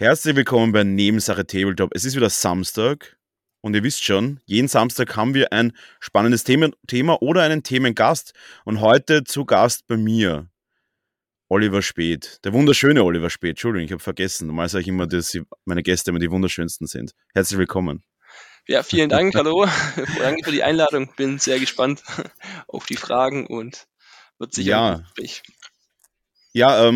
Herzlich willkommen bei Nebensache Tabletop. Es ist wieder Samstag und ihr wisst schon, jeden Samstag haben wir ein spannendes Thema oder einen Themengast. Und heute zu Gast bei mir Oliver Späth, der wunderschöne Oliver Späth. Entschuldigung, ich habe vergessen. Normal sage ich immer, dass meine Gäste immer die wunderschönsten sind. Herzlich willkommen. Ja, vielen Dank, hallo. Danke für die Einladung. Bin sehr gespannt auf die Fragen und wird sicher ein Gespräch. Ja,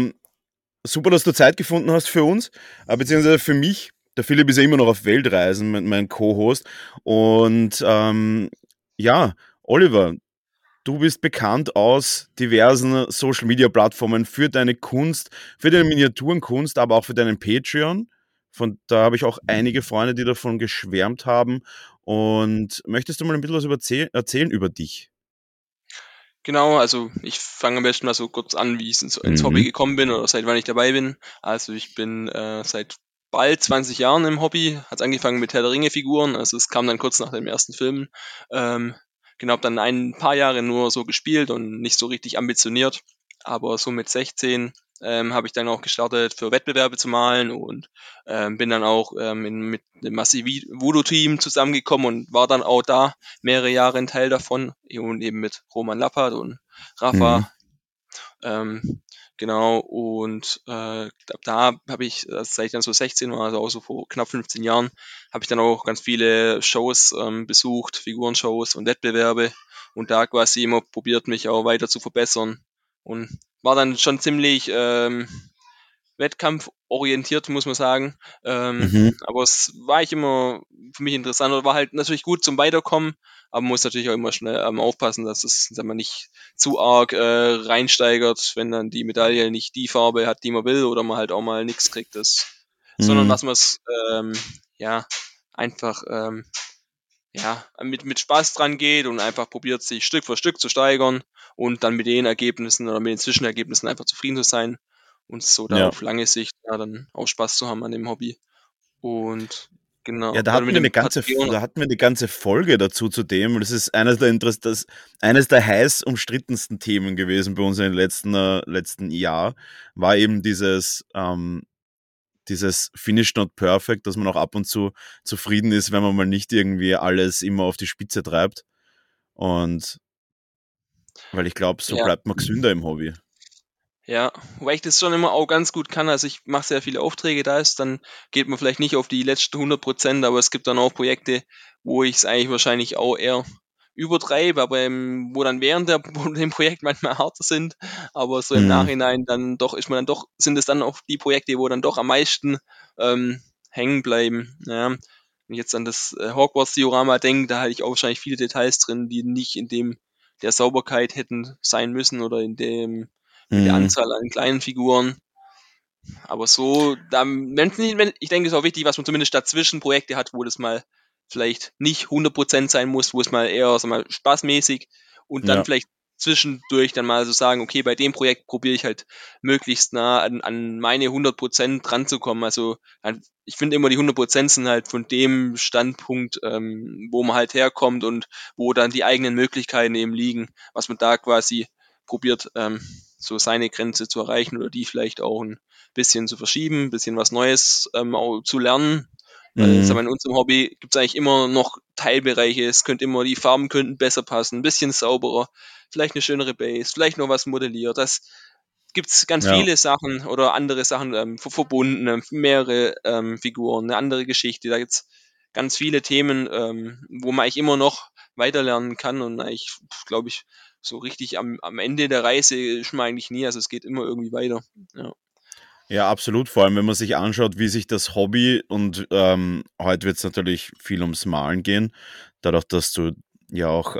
super, dass du Zeit gefunden hast für uns, beziehungsweise für mich. Der Philipp ist ja immer noch auf Weltreisen, mein Co-Host. Und Oliver, du bist bekannt aus diversen Social-Media-Plattformen für deine Kunst, für deine Miniaturenkunst, aber auch für deinen Patreon. Da habe ich auch einige Freunde, die davon geschwärmt haben. Und möchtest du mal ein bisschen was erzählen über dich? Genau, also ich fange am besten mal so kurz an, wie ich ins Hobby gekommen bin oder seit wann ich dabei bin. Also ich bin seit bald 20 Jahren im Hobby, hat angefangen mit Herr der Ringe Figuren, also es kam dann kurz nach dem ersten Film. Habe dann ein paar Jahre nur so gespielt und nicht so richtig ambitioniert, aber so mit 16 habe ich dann auch gestartet, für Wettbewerbe zu malen und bin dann auch mit dem Massiv-Voodoo-Team zusammengekommen und war dann auch da mehrere Jahre ein Teil davon und eben mit Roman Lappert und Rafa. Da habe ich, seit ich dann so 16 war, also auch so vor knapp 15 Jahren, habe ich dann auch ganz viele Shows besucht, Figurenshows und Wettbewerbe und da quasi immer probiert, mich auch weiter zu verbessern. Und war dann schon ziemlich wettkampforientiert, muss man sagen. Aber es war immer für mich interessant und war halt natürlich gut zum Weiterkommen, aber man muss natürlich auch immer schnell aufpassen, dass es man nicht zu arg reinsteigert, wenn dann die Medaille nicht die Farbe hat, die man will oder man halt auch mal nichts kriegt. Sondern dass man es mit Spaß dran geht und einfach probiert, sich Stück für Stück zu steigern und dann mit den Ergebnissen oder mit den Zwischenergebnissen einfach zufrieden zu sein und so dann auf lange Sicht dann auch Spaß zu haben an dem Hobby. Und genau. Ja, da hatten wir eine ganze Folge dazu zu dem. Das ist eines der heiß umstrittensten Themen gewesen bei uns im letzten Jahr, war eben dieses Finish Not Perfect, dass man auch ab und zu zufrieden ist, wenn man mal nicht irgendwie alles immer auf die Spitze treibt. Und weil ich glaube, so bleibt man gesünder im Hobby. Ja, weil ich das schon immer auch ganz gut kann. Also ich mache sehr viele Aufträge, dann geht man vielleicht nicht auf die letzten 100%, aber es gibt dann auch Projekte, wo ich es eigentlich wahrscheinlich auch eher übertreibe, aber wo dann während dem Projekt manchmal härter sind, aber so im Nachhinein dann doch, sind es dann auch die Projekte, wo dann doch am meisten hängen bleiben. Ja. Wenn ich jetzt an das Hogwarts-Diorama denke, da hatte ich auch wahrscheinlich viele Details drin, die nicht in der Sauberkeit hätten sein müssen oder in der Anzahl an kleinen Figuren. Aber so, ich denke, es ist auch wichtig, was man zumindest dazwischen Projekte hat, wo das mal vielleicht nicht 100% sein muss, wo es mal eher spaßmäßig und dann vielleicht zwischendurch dann mal so sagen, okay, bei dem Projekt probiere ich halt möglichst nah an meine 100% dran zu kommen. Also ich finde immer, die 100% sind halt von dem Standpunkt, wo man halt herkommt und wo dann die eigenen Möglichkeiten eben liegen, was man da quasi probiert, so seine Grenze zu erreichen oder die vielleicht auch ein bisschen zu verschieben, ein bisschen was Neues auch zu lernen. Also in unserem Hobby gibt es eigentlich immer noch Teilbereiche, die Farben könnten besser passen, ein bisschen sauberer, vielleicht eine schönere Base, vielleicht noch was modelliert, das gibt es ganz viele Sachen oder andere Sachen verbunden, mehrere Figuren, eine andere Geschichte, da gibt es ganz viele Themen, wo man eigentlich immer noch weiterlernen kann und eigentlich, glaube ich, so richtig am Ende der Reise ist man eigentlich nie, also es geht immer irgendwie weiter, Ja, absolut. Vor allem, wenn man sich anschaut, wie sich das Hobby und heute wird es natürlich viel ums Malen gehen, dadurch, dass du ja auch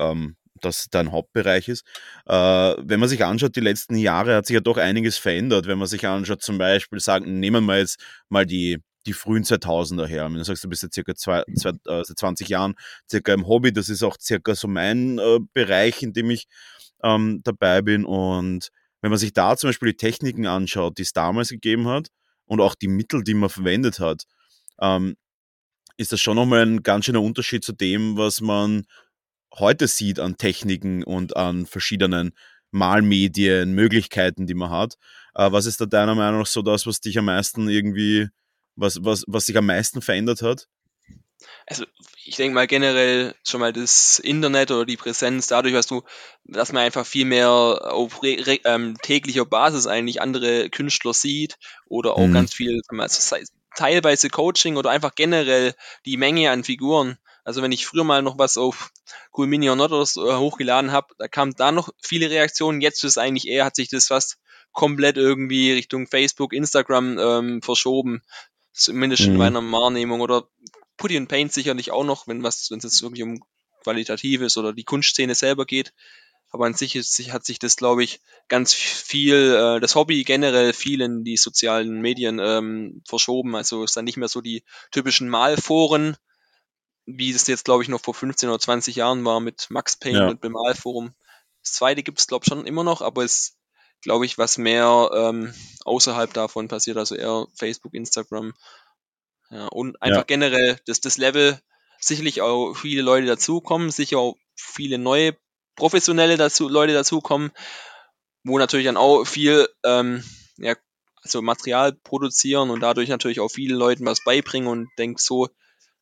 das dein Hauptbereich ist. Wenn man sich anschaut, die letzten Jahre hat sich ja doch einiges verändert. Wenn man sich anschaut, zum Beispiel nehmen wir jetzt mal die frühen 2000er her. Wenn du sagst, du bist jetzt circa seit 20 Jahren circa im Hobby, das ist auch circa so mein Bereich, in dem ich dabei bin. Und wenn man sich da zum Beispiel die Techniken anschaut, die es damals gegeben hat und auch die Mittel, die man verwendet hat, ist das schon nochmal ein ganz schöner Unterschied zu dem, was man heute sieht an Techniken und an verschiedenen Malmedien, Möglichkeiten, die man hat. Was ist da deiner Meinung nach so das, was dich am meisten irgendwie was sich am meisten verändert hat? Also ich denke mal generell schon mal das Internet oder die Präsenz, dadurch, dass man einfach viel mehr auf täglicher Basis eigentlich andere Künstler sieht oder auch ganz viel, also teilweise Coaching oder einfach generell die Menge an Figuren. Also wenn ich früher mal noch was auf Cool Mini or Not hochgeladen habe, da kamen da noch viele Reaktionen. Jetzt ist eigentlich eher, hat sich das fast komplett irgendwie Richtung Facebook, Instagram verschoben. Zumindest in meiner Wahrnehmung, oder Putty Paint sicherlich auch noch, wenn es jetzt wirklich um Qualitatives oder die Kunstszene selber geht. Aber an sich hat sich das, glaube ich, ganz viel, das Hobby generell viel in die sozialen Medien verschoben. Also ist dann nicht mehr so die typischen Malforen, wie es jetzt, glaube ich, noch vor 15 oder 20 Jahren war mit Max Paint und Bemalforum. Das zweite gibt es, glaube ich, schon immer noch, aber es glaube ich, was mehr außerhalb davon passiert, also eher Facebook, Instagram. Ja, und einfach generell das Level, sicherlich auch viele Leute dazukommen, sicher auch viele neue professionelle Leute dazukommen, wo natürlich dann auch viel Material produzieren und dadurch natürlich auch vielen Leuten was beibringen, und denke, so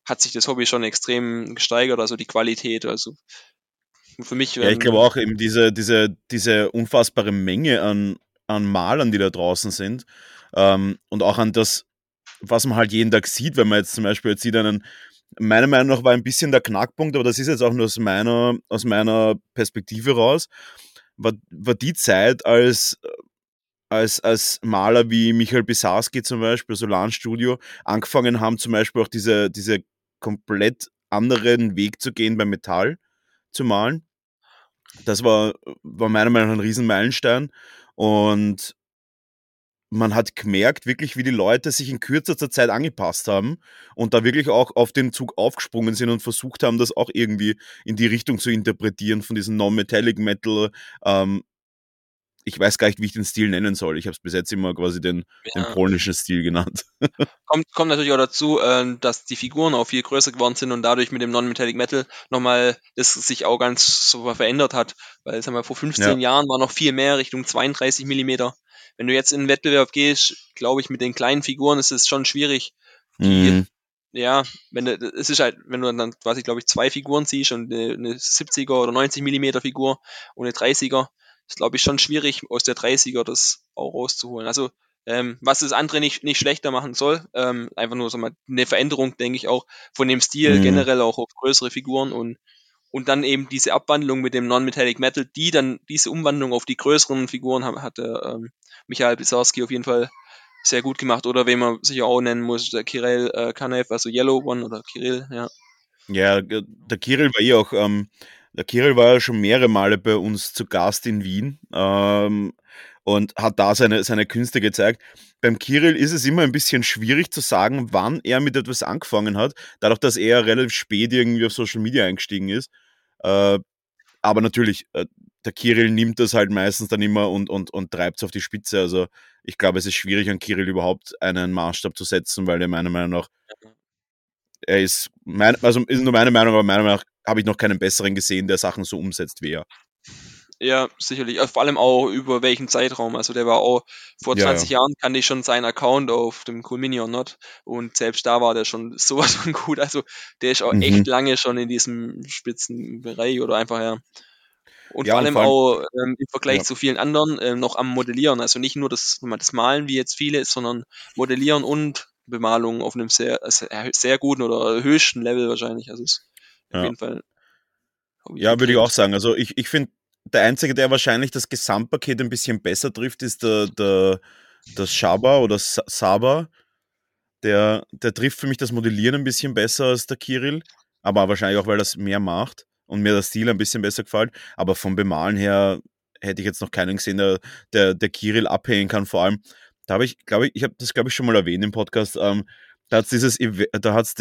hat sich das Hobby schon extrem gesteigert, also die Qualität, also für mich... Ja, ich glaube auch eben diese unfassbare Menge an Malern, die da draußen sind, und auch an das, was man halt jeden Tag sieht, wenn man jetzt zum Beispiel jetzt sieht, meiner Meinung nach war ein bisschen der Knackpunkt, aber das ist jetzt auch nur aus meiner Perspektive raus, war die Zeit, als Maler wie Michael Bissarski zum Beispiel, so Landstudio, angefangen haben, zum Beispiel auch diese komplett anderen Weg zu gehen, beim Metall zu malen. Das war meiner Meinung nach ein Riesenmeilenstein, und man hat gemerkt, wirklich, wie die Leute sich in kürzester Zeit angepasst haben und da wirklich auch auf den Zug aufgesprungen sind und versucht haben, das auch irgendwie in die Richtung zu interpretieren von diesem Non-Metallic Metal. Ich weiß gar nicht, wie ich den Stil nennen soll. Ich habe es bis jetzt immer quasi den polnischen Stil genannt. Kommt natürlich auch dazu, dass die Figuren auch viel größer geworden sind und dadurch mit dem Non-Metallic Metal nochmal das sich auch ganz so verändert hat. Weil, sagen wir, vor 15 Jahren war noch viel mehr Richtung 32 mm. Wenn du jetzt in einen Wettbewerb gehst, glaube ich, mit den kleinen Figuren ist es schon schwierig. Wenn du dann quasi, glaube ich, zwei Figuren siehst und eine 70er oder 90 mm Figur und eine 30er, ist, glaube ich, schon schwierig, aus der 30er das auch rauszuholen. Also, was das andere nicht schlechter machen soll, einfach nur so mal eine Veränderung, denke ich, auch von dem Stil generell auch auf größere Figuren und dann eben diese Abwandlung mit dem Non-Metallic Metal, die dann diese Umwandlung auf die größeren Figuren hatte Michael Bissarski auf jeden Fall sehr gut gemacht, oder wen man sicher auch nennen muss, der Kirill Kanaev, also Yellow One oder Kirill, ja. Ja, der Kirill war auch, der Kirill war ja schon mehrere Male bei uns zu Gast in Wien und hat da seine Künste gezeigt. Beim Kirill ist es immer ein bisschen schwierig zu sagen, wann er mit etwas angefangen hat, dadurch, dass er relativ spät irgendwie auf Social Media eingestiegen ist. Aber natürlich, der Kirill nimmt das halt meistens dann immer und treibt es auf die Spitze. Also ich glaube, es ist schwierig, an Kirill überhaupt einen Maßstab zu setzen, weil er meiner Meinung nach, ist nur meine Meinung, aber meiner Meinung nach habe ich noch keinen besseren gesehen, der Sachen so umsetzt wie er. Ja, sicherlich. Vor allem auch über welchen Zeitraum. Also der war auch, vor 20 Jahren kannte ich schon seinen Account auf dem Cool Mini or Not, und selbst da war der schon sowas von gut. Also der ist auch echt lange schon in diesem Spitzenbereich oder einfach her. Und vor allem auch im Vergleich zu vielen anderen noch am Modellieren. Also nicht nur das Malen wie jetzt viele, sondern Modellieren und Bemalung auf einem sehr guten oder höchsten Level wahrscheinlich. Also ist auf jeden Fall. Ja, würde ich auch sagen. Also ich finde, der Einzige, der wahrscheinlich das Gesamtpaket ein bisschen besser trifft, ist der Shaba oder Saba. Der trifft für mich das Modellieren ein bisschen besser als der Kirill, aber wahrscheinlich auch, weil das mehr macht und mir der Stil ein bisschen besser gefällt. Aber vom Bemalen her hätte ich jetzt noch keinen gesehen, der Kirill abhängen kann. Vor allem, da habe ich, glaube ich, ich habe das, glaube ich, schon mal erwähnt im Podcast, da hat es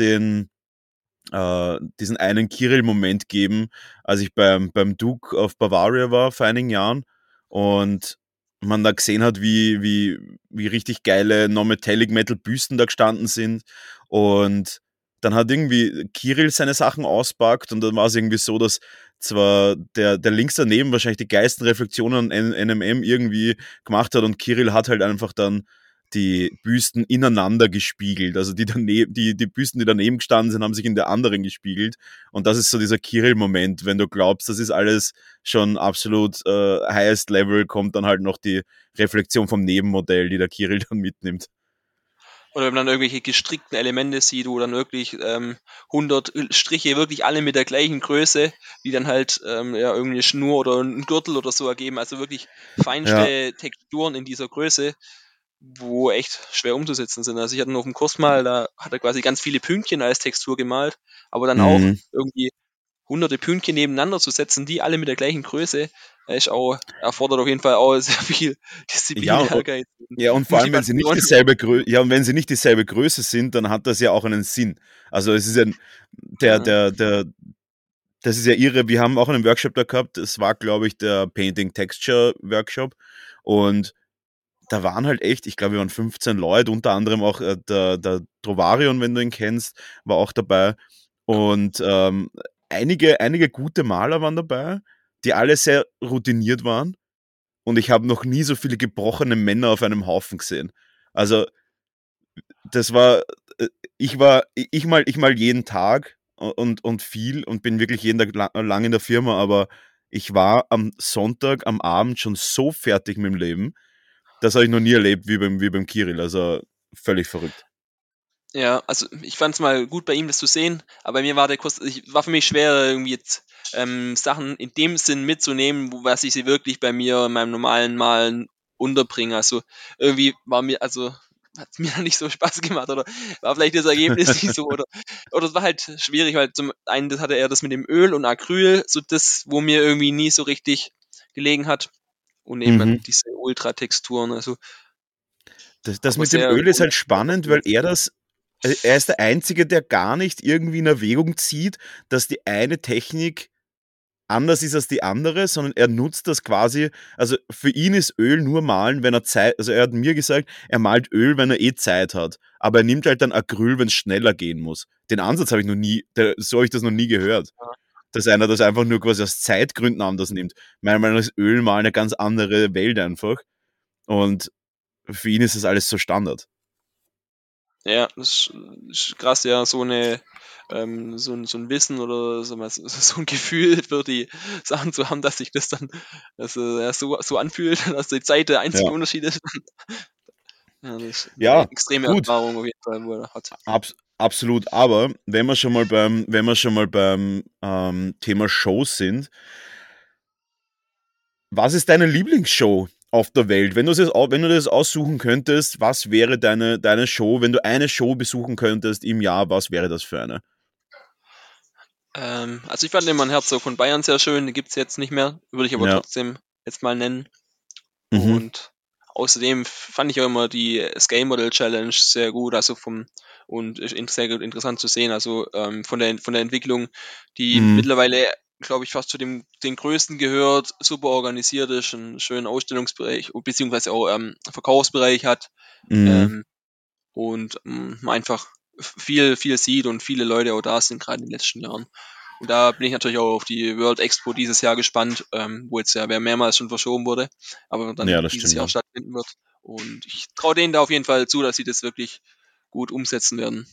diesen einen Kirill-Moment geben, als ich beim Duke of Bavaria war vor einigen Jahren und man da gesehen hat, wie richtig geile Non-Metallic-Metal-Büsten da gestanden sind, und dann hat irgendwie Kirill seine Sachen auspackt und dann war es irgendwie so, dass zwar der links daneben wahrscheinlich die geilsten Reflexionen an NMM irgendwie gemacht hat und Kirill hat halt einfach dann die Büsten ineinander gespiegelt. Also die Büsten, die daneben gestanden sind, haben sich in der anderen gespiegelt. Und das ist so dieser Kirill-Moment, wenn du glaubst, das ist alles schon absolut highest level, kommt dann halt noch die Reflexion vom Nebenmodell, die der Kirill dann mitnimmt. Oder wenn man dann irgendwelche gestrickten Elemente sieht, wo dann wirklich 100 Striche wirklich alle mit der gleichen Größe, die dann halt irgendwie eine Schnur oder einen Gürtel oder so ergeben. Also wirklich feinste Texturen in dieser Größe, wo echt schwer umzusetzen sind. Also ich hatte noch im Kurs mal, da hat er quasi ganz viele Pünktchen als Textur gemalt, aber dann auch irgendwie hunderte Pünktchen nebeneinander zu setzen, die alle mit der gleichen Größe, erfordert auf jeden Fall auch sehr viel Disziplin. Ja, und vor allem, wenn sie nicht dieselbe Größe sind, dann hat das ja auch einen Sinn. Also es ist ja das ist ja irre. Wir haben auch einen Workshop da gehabt, das war, glaube ich, der Painting Texture Workshop, und da waren halt echt, ich glaube, wir waren 15 Leute, unter anderem auch der Trovarion, wenn du ihn kennst, war auch dabei, und einige gute Maler waren dabei, die alle sehr routiniert waren, und ich habe noch nie so viele gebrochene Männer auf einem Haufen gesehen. Also das war, ich mal jeden Tag und viel und bin wirklich jeden Tag lang in der Firma, aber ich war am Sonntag, am Abend schon so fertig mit dem Leben, das habe ich noch nie erlebt wie beim Kirill, also völlig verrückt. Ja, also ich fand es mal gut bei ihm, das zu sehen, aber bei mir war der Kurs, war für mich schwer, irgendwie jetzt Sachen in dem Sinn mitzunehmen, was ich sie wirklich bei mir in meinem normalen Malen unterbringe. Also irgendwie hat es mir nicht so Spaß gemacht, oder war vielleicht das Ergebnis nicht so, oder es war halt schwierig, weil zum einen das hatte er das mit dem Öl und Acryl, so das, wo mir irgendwie nie so richtig gelegen hat, und eben diese Ultratexturen. Also das mit dem Öl ist halt spannend, weil er ist der Einzige, der gar nicht irgendwie in Erwägung zieht, dass die eine Technik anders ist als die andere, sondern er nutzt das quasi, also für ihn ist Öl nur malen, wenn er Zeit, also er hat mir gesagt, er malt Öl, wenn er eh Zeit hat, aber er nimmt halt dann Acryl, wenn es schneller gehen muss. Den Ansatz habe ich noch nie, so habe ich das noch nie gehört, dass einer das einfach nur quasi aus Zeitgründen anders nimmt. Meiner Meinung nach ist Öl mal eine ganz andere Welt einfach, und für ihn ist das alles so Standard. Ja, das ist krass, ja, so ein Wissen oder so ein Gefühl für die Sachen zu haben, dass sich das dann so anfühlt, dass die Zeit der einzige Unterschied ist. Ja, das ist eine extreme Erfahrung auf jeden Fall, wo er hat. Absolut, aber wenn wir schon mal beim Thema Shows sind, was ist deine Lieblingsshow auf der Welt? Wenn du das aussuchen könntest, was wäre deine Show? Wenn du eine Show besuchen könntest im Jahr, was wäre das für eine? Also ich fand immer einen Herzog von Bayern sehr schön, den gibt es jetzt nicht mehr, würde ich aber trotzdem jetzt mal nennen. Und außerdem fand ich auch immer die Scale Model Challenge sehr gut, also sehr interessant zu sehen, also von der Entwicklung, die mittlerweile, glaube ich, fast zu den Größten gehört, super organisiert ist, einen schönen Ausstellungsbereich, beziehungsweise auch Verkaufsbereich hat, einfach viel sieht und viele Leute auch da sind, gerade in den letzten Jahren. Und da bin ich natürlich auch auf die World Expo dieses Jahr gespannt, wo jetzt ja mehrmals schon verschoben wurde, aber dann dieses Jahr stattfinden wird. Und ich traue denen da auf jeden Fall zu, dass sie das wirklich gut umsetzen werden.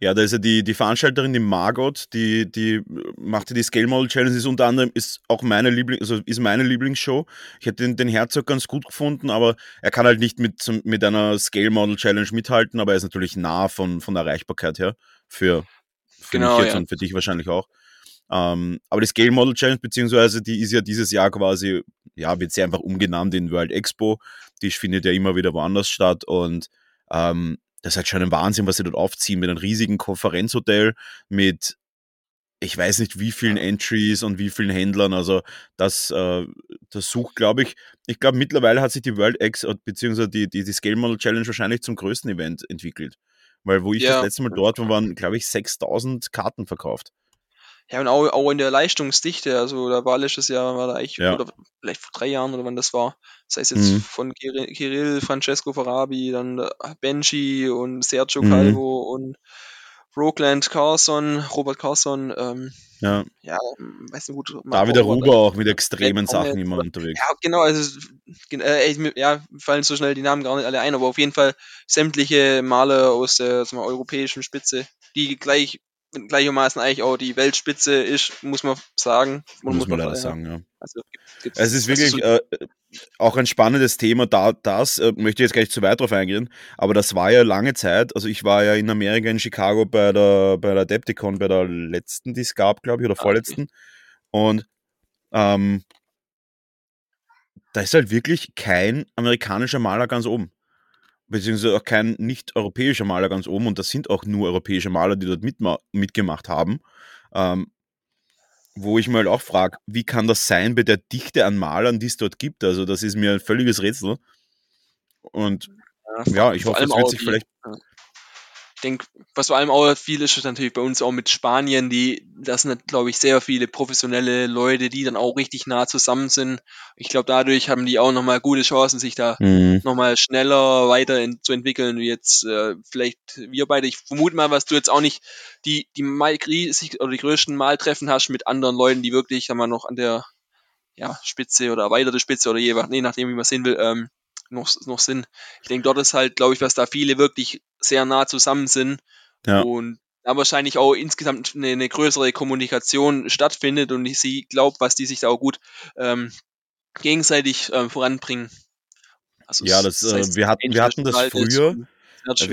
Ja, da ist ja die Veranstalterin, die Margot, die macht ja die Scale Model Challenge, ist unter anderem, ist auch meine Lieblingsshow. Ich hätte den Herzog ganz gut gefunden, aber er kann halt nicht mit einer Scale Model Challenge mithalten, aber er ist natürlich nah von der Erreichbarkeit her, für mich jetzt und für dich wahrscheinlich auch. Aber die Scale Model Challenge, beziehungsweise die ist ja dieses Jahr quasi, wird sehr einfach umgenannt in World Expo. Die findet ja immer wieder woanders statt, und das ist halt schon ein Wahnsinn, was sie dort aufziehen, mit einem riesigen Konferenzhotel, mit ich weiß nicht wie vielen Entries und wie vielen Händlern. Also das sucht, glaube ich, mittlerweile hat sich die World Ex bzw. die Scale Model Challenge wahrscheinlich zum größten Event entwickelt. Weil wo ich das letzte Mal dort war, waren, glaube ich, 6.000 Karten verkauft. Ja, und auch in der Leistungsdichte, also da war letztes Jahr, oder vielleicht vor 3 Jahren oder wann das war, das heißt jetzt von Kirill, Francesco Farabi, dann Benji und Sergio Calvo und Rockland Carson, Robert Carson, ja, weiß nicht gut. David Aruba auch mit extremen Sachen immer unterwegs. Ja, genau, also fallen so schnell die Namen gar nicht alle ein, aber auf jeden Fall sämtliche Maler aus der europäischen Spitze, die gleichermaßen eigentlich auch die Weltspitze ist, muss man sagen. Muss man leider sagen. Also, es ist wirklich auch ein spannendes Thema, das möchte ich jetzt gleich zu weit drauf eingehen, aber das war ja lange Zeit, also ich war ja in Amerika, in Chicago bei der Adepticon, bei der letzten, die es gab, glaube ich, oder vorletzten, und da ist halt wirklich kein amerikanischer Maler ganz oben, beziehungsweise auch kein nicht-europäischer Maler ganz oben, und das sind auch nur europäische Maler, die dort mitgemacht haben, wo ich mal auch frage, wie kann das sein bei der Dichte an Malern, die es dort gibt? Also das ist mir ein völliges Rätsel. Und ja, ich hoffe, es wird sich vielleicht... Ich denke, was vor allem auch viel ist natürlich bei uns auch mit Spanien, das sind, glaube ich, sehr viele professionelle Leute, die dann auch richtig nah zusammen sind. Ich glaube, dadurch haben die auch nochmal gute Chancen, sich da nochmal schneller weiter zu entwickeln, wie jetzt vielleicht wir beide. Ich vermute mal, was du jetzt auch nicht die die größten Maltreffen hast mit anderen Leuten, die wirklich, sagen wir, noch an der Spitze oder erweiterte Spitze oder je nachdem, wie man es sehen will, noch Sinn. Ich denke, dort ist halt, glaube ich, was da viele wirklich sehr nah zusammen sind und da wahrscheinlich auch insgesamt eine größere Kommunikation stattfindet und ich glaube, was die sich da auch gut gegenseitig voranbringen. Also wir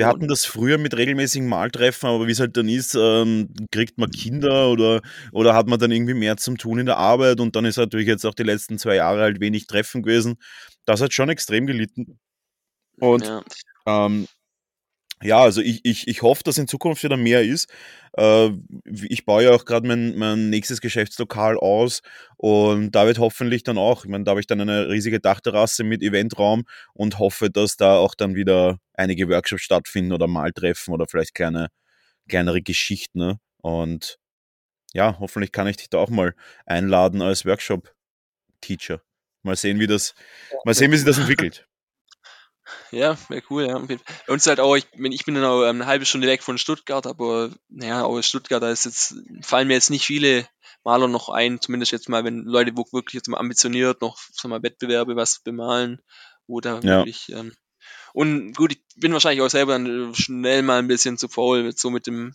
hatten das früher mit regelmäßigen Maltreffen, aber wie es halt dann ist, kriegt man Kinder oder hat man dann irgendwie mehr zum Tun in der Arbeit, und dann ist natürlich jetzt auch die letzten 2 Jahre halt wenig Treffen gewesen. Das hat schon extrem gelitten. Und also ich hoffe, dass in Zukunft wieder mehr ist. Ich baue ja auch gerade mein nächstes Geschäftslokal aus und da wird hoffentlich dann auch, ich meine, da habe ich dann eine riesige Dachterrasse mit Eventraum und hoffe, dass da auch dann wieder einige Workshops stattfinden oder Maltreffen oder vielleicht kleinere Geschichten. Ne? Und ja, hoffentlich kann ich dich da auch mal einladen als Workshop-Teacher. Mal sehen, wie sich das entwickelt. Ja, wäre cool, ja. Bei uns halt auch, ich bin dann auch eine halbe Stunde weg von Stuttgart, aber aus Stuttgart, fallen mir jetzt nicht viele Maler noch ein, zumindest jetzt mal, wenn Leute wirklich jetzt mal ambitioniert noch Wettbewerbe was bemalen, oder wirklich und gut, ich bin wahrscheinlich auch selber dann schnell mal ein bisschen zu faul,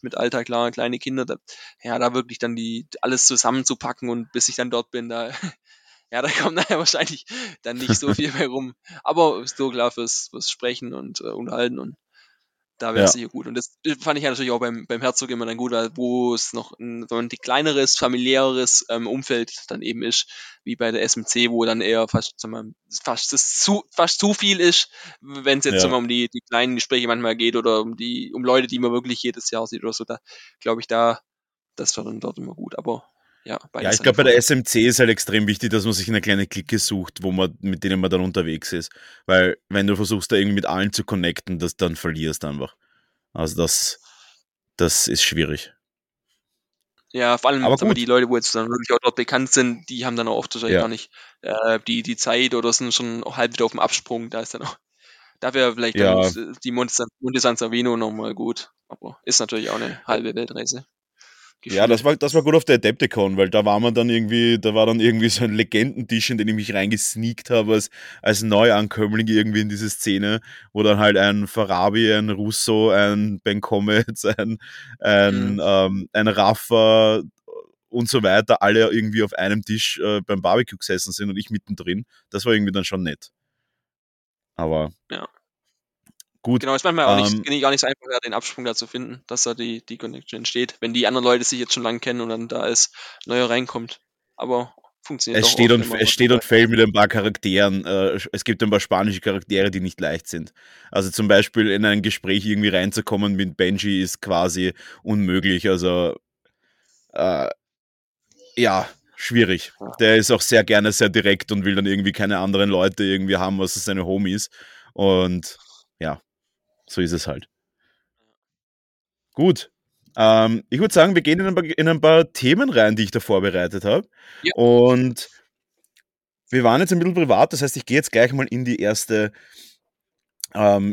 mit Alltag, klar, kleine Kinder, da wirklich dann alles zusammenzupacken, und bis ich dann dort bin, da kommt dann wahrscheinlich dann nicht so viel mehr rum. Aber so klar fürs Sprechen und Unterhalten, und da wäre es sicher gut. Und das fand ich ja natürlich auch beim Herzog immer dann gut, wo es noch ein kleineres, familiäres Umfeld dann eben ist, wie bei der SMC, wo dann eher fast zu viel ist, wenn es jetzt um die kleinen Gespräche manchmal geht oder um Leute, die man wirklich jedes Jahr sieht oder so. Da glaube ich, das war dann dort immer gut. Aber ich glaube, bei der SMC ist halt extrem wichtig, dass man sich eine kleine Clique sucht, mit denen man dann unterwegs ist. Weil wenn du versuchst, da irgendwie mit allen zu connecten, dann verlierst du einfach. Also das ist schwierig. Ja, vor allem aber die Leute, wo jetzt dann wirklich auch dort bekannt sind, die haben dann auch oft wahrscheinlich gar nicht die Zeit oder sind schon halb wieder auf dem Absprung. Da ist dann auch, da wäre vielleicht dann die Monte San Savino nochmal gut. Aber ist natürlich auch eine halbe Weltreise. Ja, das war gut auf der Adepticon, weil da war dann irgendwie so ein Legendentisch, in den ich mich reingesneakt habe als Neuankömmling irgendwie in diese Szene, wo dann halt ein Farabi, ein Russo, ein Ben Comets, ein Rafa und so weiter, alle irgendwie auf einem Tisch beim Barbecue gesessen sind und ich mittendrin. Das war irgendwie dann schon nett. Aber gut. Genau, ist manchmal auch nicht so einfach, den Absprung da zu finden, dass da die Connection entsteht, wenn die anderen Leute sich jetzt schon lange kennen und dann da als Neuer reinkommt. Aber funktioniert es doch auch. Es steht und fällt mit ein paar Charakteren. Es gibt ein paar spanische Charaktere, die nicht leicht sind. Also zum Beispiel in ein Gespräch irgendwie reinzukommen mit Benji ist quasi unmöglich. Also schwierig. Der ist auch sehr gerne sehr direkt und will dann irgendwie keine anderen Leute irgendwie haben, was seine Homies. Und so ist es halt. Gut. Ich würde sagen, wir gehen in ein paar Themen rein, die ich da vorbereitet habe. Ja. Und wir waren jetzt ein bisschen privat, das heißt, ich gehe jetzt gleich mal in die erste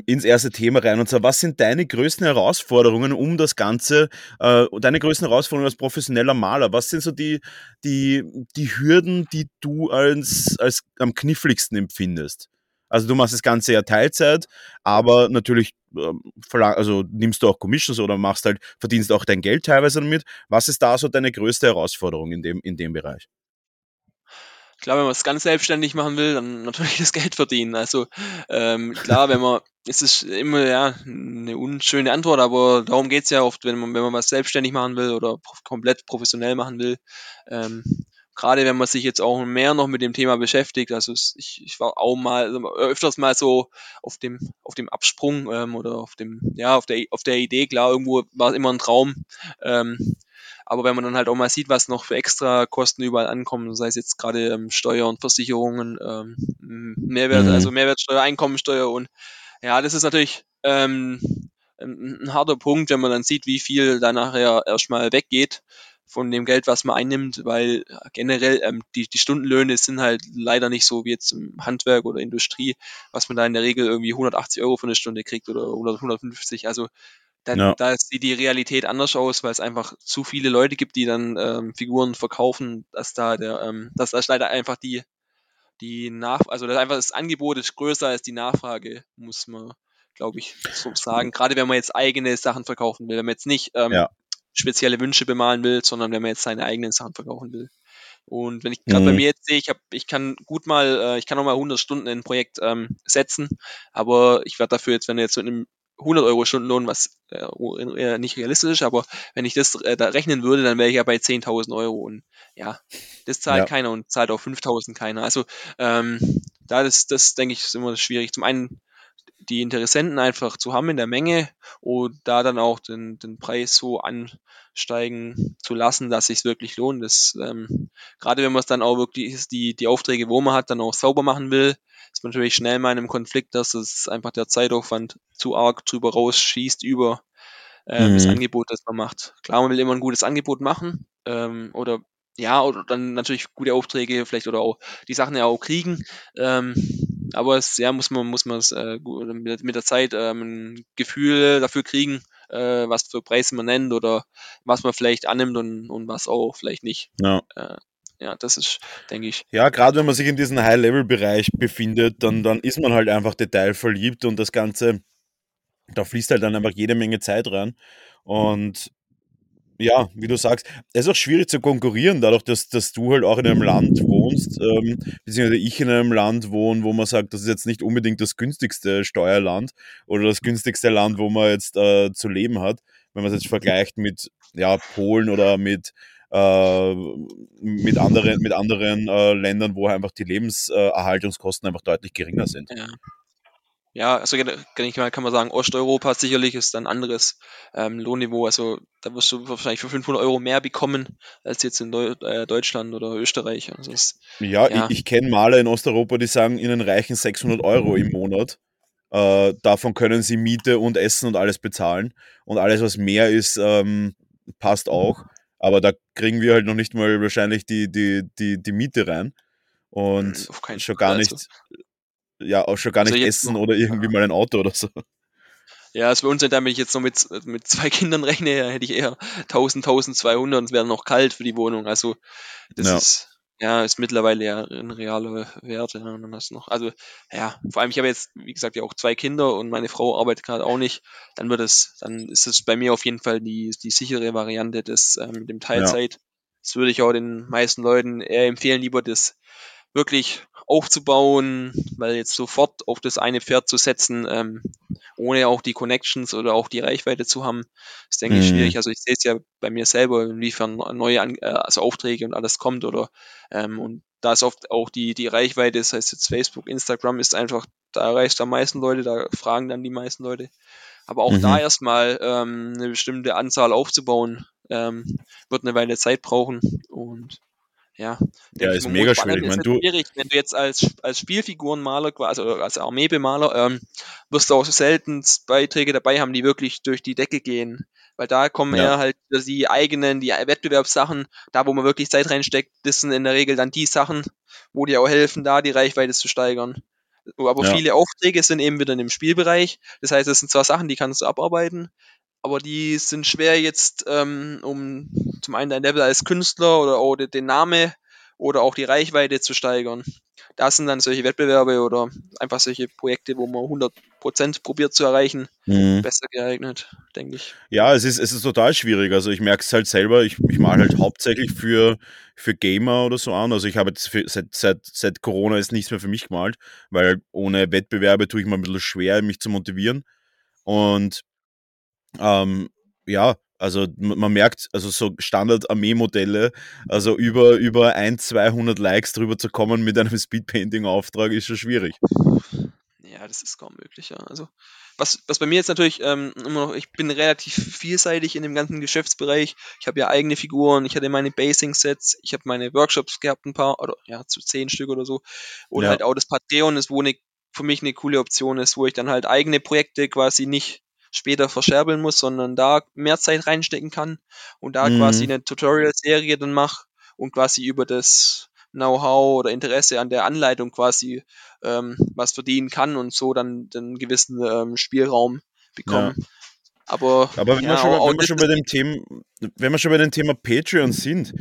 ins erste Thema rein. Und zwar, was sind deine größten Herausforderungen um das Ganze, deine größten Herausforderungen als professioneller Maler? Was sind so die Hürden, die du als am kniffligsten empfindest? Also du machst das Ganze ja Teilzeit, aber natürlich nimmst du auch Commissions oder machst halt, verdienst auch dein Geld teilweise damit. Was ist da so deine größte Herausforderung in dem Bereich? Klar, wenn man es ganz selbstständig machen will, dann natürlich das Geld verdienen. Also klar, es ist immer ja eine unschöne Antwort, aber darum geht es ja oft, wenn man was selbstständig machen will oder komplett professionell machen will. Gerade wenn man sich jetzt auch mehr noch mit dem Thema beschäftigt. Also ich war auch mal öfters mal so auf dem Absprung oder auf der Idee. Klar, irgendwo war es immer ein Traum. Aber wenn man dann halt auch mal sieht, was noch für extra Kosten überall ankommen, sei es jetzt gerade Steuer und Versicherungen, Mehrwert, also Mehrwertsteuer, Einkommensteuer und ja, das ist natürlich ein harter Punkt, wenn man dann sieht, wie viel da nachher erstmal weggeht von dem Geld, was man einnimmt, weil generell die Stundenlöhne sind halt leider nicht so wie jetzt im Handwerk oder Industrie, was man da in der Regel irgendwie 180 € für eine Stunde kriegt oder 150, also da sieht die Realität anders aus, weil es einfach zu viele Leute gibt, die dann Figuren verkaufen, dass da leider einfach die Nachfrage, also dass einfach das Angebot ist größer als die Nachfrage, muss man, glaube ich, so sagen. Gerade wenn man jetzt eigene Sachen verkaufen will, wenn man jetzt nicht spezielle Wünsche bemalen will, sondern wenn man jetzt seine eigenen Sachen verkaufen will. Und wenn ich gerade bei mir jetzt sehe, ich kann auch mal 100 Stunden in ein Projekt setzen, aber ich werde dafür jetzt, wenn du jetzt mit einem 100 € Stundenlohn, was nicht realistisch ist, aber wenn ich das da rechnen würde, dann wäre ich ja bei 10.000 € und ja, das zahlt keiner und zahlt auch 5.000 keiner. Also das denke ich, ist immer schwierig. Zum einen die Interessenten einfach zu haben in der Menge und da dann auch den Preis so ansteigen zu lassen, dass es sich wirklich lohnt. Das gerade wenn man es dann auch wirklich die Aufträge, wo man hat, dann auch sauber machen will, ist man natürlich schnell mal in einem Konflikt, dass es einfach der Zeitaufwand zu arg drüber rausschießt über das Angebot, das man macht. Klar, man will immer ein gutes Angebot machen oder dann natürlich gute Aufträge vielleicht oder auch die Sachen ja auch kriegen, aber es muss man es mit der Zeit ein Gefühl dafür kriegen, was für Preise man nennt oder was man vielleicht annimmt und was auch vielleicht nicht. Ja. Ja, das ist, denke ich. Ja, gerade wenn man sich in diesem High-Level-Bereich befindet, dann ist man halt einfach detailverliebt und das Ganze, da fließt halt dann einfach jede Menge Zeit rein. Und ja, wie du sagst, es ist auch schwierig zu konkurrieren, dadurch, dass du halt auch in einem Land wohnst, beziehungsweise ich in einem Land wohne, wo man sagt, das ist jetzt nicht unbedingt das günstigste Steuerland oder das günstigste Land, wo man jetzt zu leben hat, wenn man es jetzt vergleicht mit Polen oder mit anderen Ländern, wo einfach die Lebenserhaltungskosten einfach deutlich geringer sind. Ja, also kann man sagen, Osteuropa sicherlich ist ein anderes Lohnniveau. Also da wirst du wahrscheinlich für 500 € mehr bekommen als jetzt in Deutschland oder Österreich. Also ich kenne Maler in Osteuropa, die sagen, ihnen reichen 600 € im Monat. Davon können sie Miete und Essen und alles bezahlen. Und alles, was mehr ist, passt auch. Aber da kriegen wir halt noch nicht mal wahrscheinlich die Miete rein und schon gar nicht Essen oder irgendwie mal ein Auto oder so. Ja, also bei uns, wenn ich jetzt noch mit 2 Kindern rechne, hätte ich eher 1000, 1200 und es wäre noch kalt für die Wohnung. Also das ist mittlerweile ja ein realer Wert. Ja, und dann hast du noch, vor allem ich habe jetzt, wie gesagt, ja auch 2 Kinder und meine Frau arbeitet gerade auch nicht. Dann ist es bei mir auf jeden Fall die sichere Variante mit dem Teilzeit. Ja. Das würde ich auch den meisten Leuten eher empfehlen, lieber das wirklich aufzubauen, weil jetzt sofort auf das eine Pferd zu setzen, ohne auch die Connections oder auch die Reichweite zu haben, ist, denke ich, schwierig. Also ich sehe es ja bei mir selber, inwiefern neue Aufträge und alles kommt und da ist oft auch die Reichweite, das heißt jetzt Facebook, Instagram ist einfach, da erreicht am meisten Leute, da fragen dann die meisten Leute. Aber auch da erstmal eine bestimmte Anzahl aufzubauen, wird eine Weile Zeit brauchen und ist mega schwierig. Wenn du jetzt als Spielfigurenmaler, also als Armeebemaler, wirst du auch selten Beiträge dabei haben, die wirklich durch die Decke gehen. Weil da kommen eher halt die Wettbewerbssachen, da wo man wirklich Zeit reinsteckt, das sind in der Regel dann die Sachen, wo dir auch helfen, da die Reichweite zu steigern. Aber viele Aufträge sind eben wieder in dem Spielbereich. Das heißt, es sind zwar Sachen, die kannst du abarbeiten, aber die sind schwer jetzt, um zum einen dein Level als Künstler oder den Namen oder auch die Reichweite zu steigern. Da sind dann solche Wettbewerbe oder einfach solche Projekte, wo man 100% probiert zu erreichen, besser geeignet, denke ich. Ja, es ist total schwierig. Also ich merke es halt selber, ich male halt hauptsächlich für Gamer oder so an. Also ich habe jetzt seit Corona jetzt nichts mehr für mich gemalt, weil ohne Wettbewerbe tue ich mir ein bisschen schwer, mich zu motivieren. Und also man merkt, also so Standard-Armee-Modelle, also über 100-200 Likes drüber zu kommen mit einem Speedpainting-Auftrag ist schon schwierig. Ja, das ist kaum möglich, ja. Also was bei mir jetzt natürlich immer noch, ich bin relativ vielseitig in dem ganzen Geschäftsbereich. Ich habe ja eigene Figuren, ich hatte meine Basing-Sets, ich habe meine Workshops gehabt, ein paar, oder ja, zu 10 Stück oder so. Oder halt auch das Patreon ist, wo für mich eine coole Option ist, wo ich dann halt eigene Projekte quasi nicht später verscherbeln muss, sondern da mehr Zeit reinstecken kann und da quasi eine Tutorial-Serie dann mache und quasi über das Know-how oder Interesse an der Anleitung quasi was verdienen kann und so dann den gewissen Spielraum bekommen. Ja. Aber wenn wir schon bei dem Thema Patreon sind,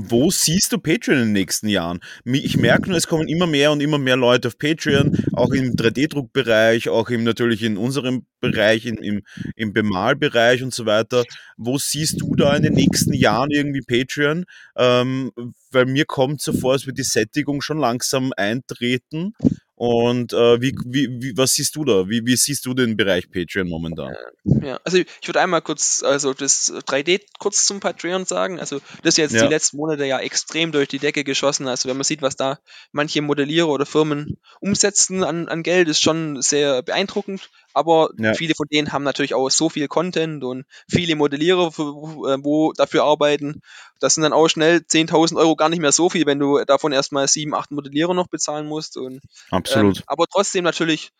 wo siehst du Patreon in den nächsten Jahren? Ich merke nur, es kommen immer mehr Leute auf Patreon, auch im 3D-Druckbereich, auch natürlich in unserem Bereich, im Bemalbereich und so weiter. Wo siehst du da in den nächsten Jahren irgendwie Patreon? Weil mir kommt so vor, als wird die Sättigung schon langsam eintreten. Und was siehst du da? Wie siehst du den Bereich Patreon momentan? Ja, also ich würde einmal kurz das 3D kurz zum Patreon sagen. Also das ist jetzt die letzten Monate ja extrem durch die Decke geschossen. Also wenn man sieht, was da manche Modellierer oder Firmen umsetzen an Geld, ist schon sehr beeindruckend. Aber viele von denen haben natürlich auch so viel Content und viele Modellierer, wo dafür arbeiten. Das sind dann auch schnell 10.000 € gar nicht mehr so viel, wenn du davon erstmal 7, 8 Modellierer noch bezahlen musst. Und, absolut. Aber trotzdem natürlich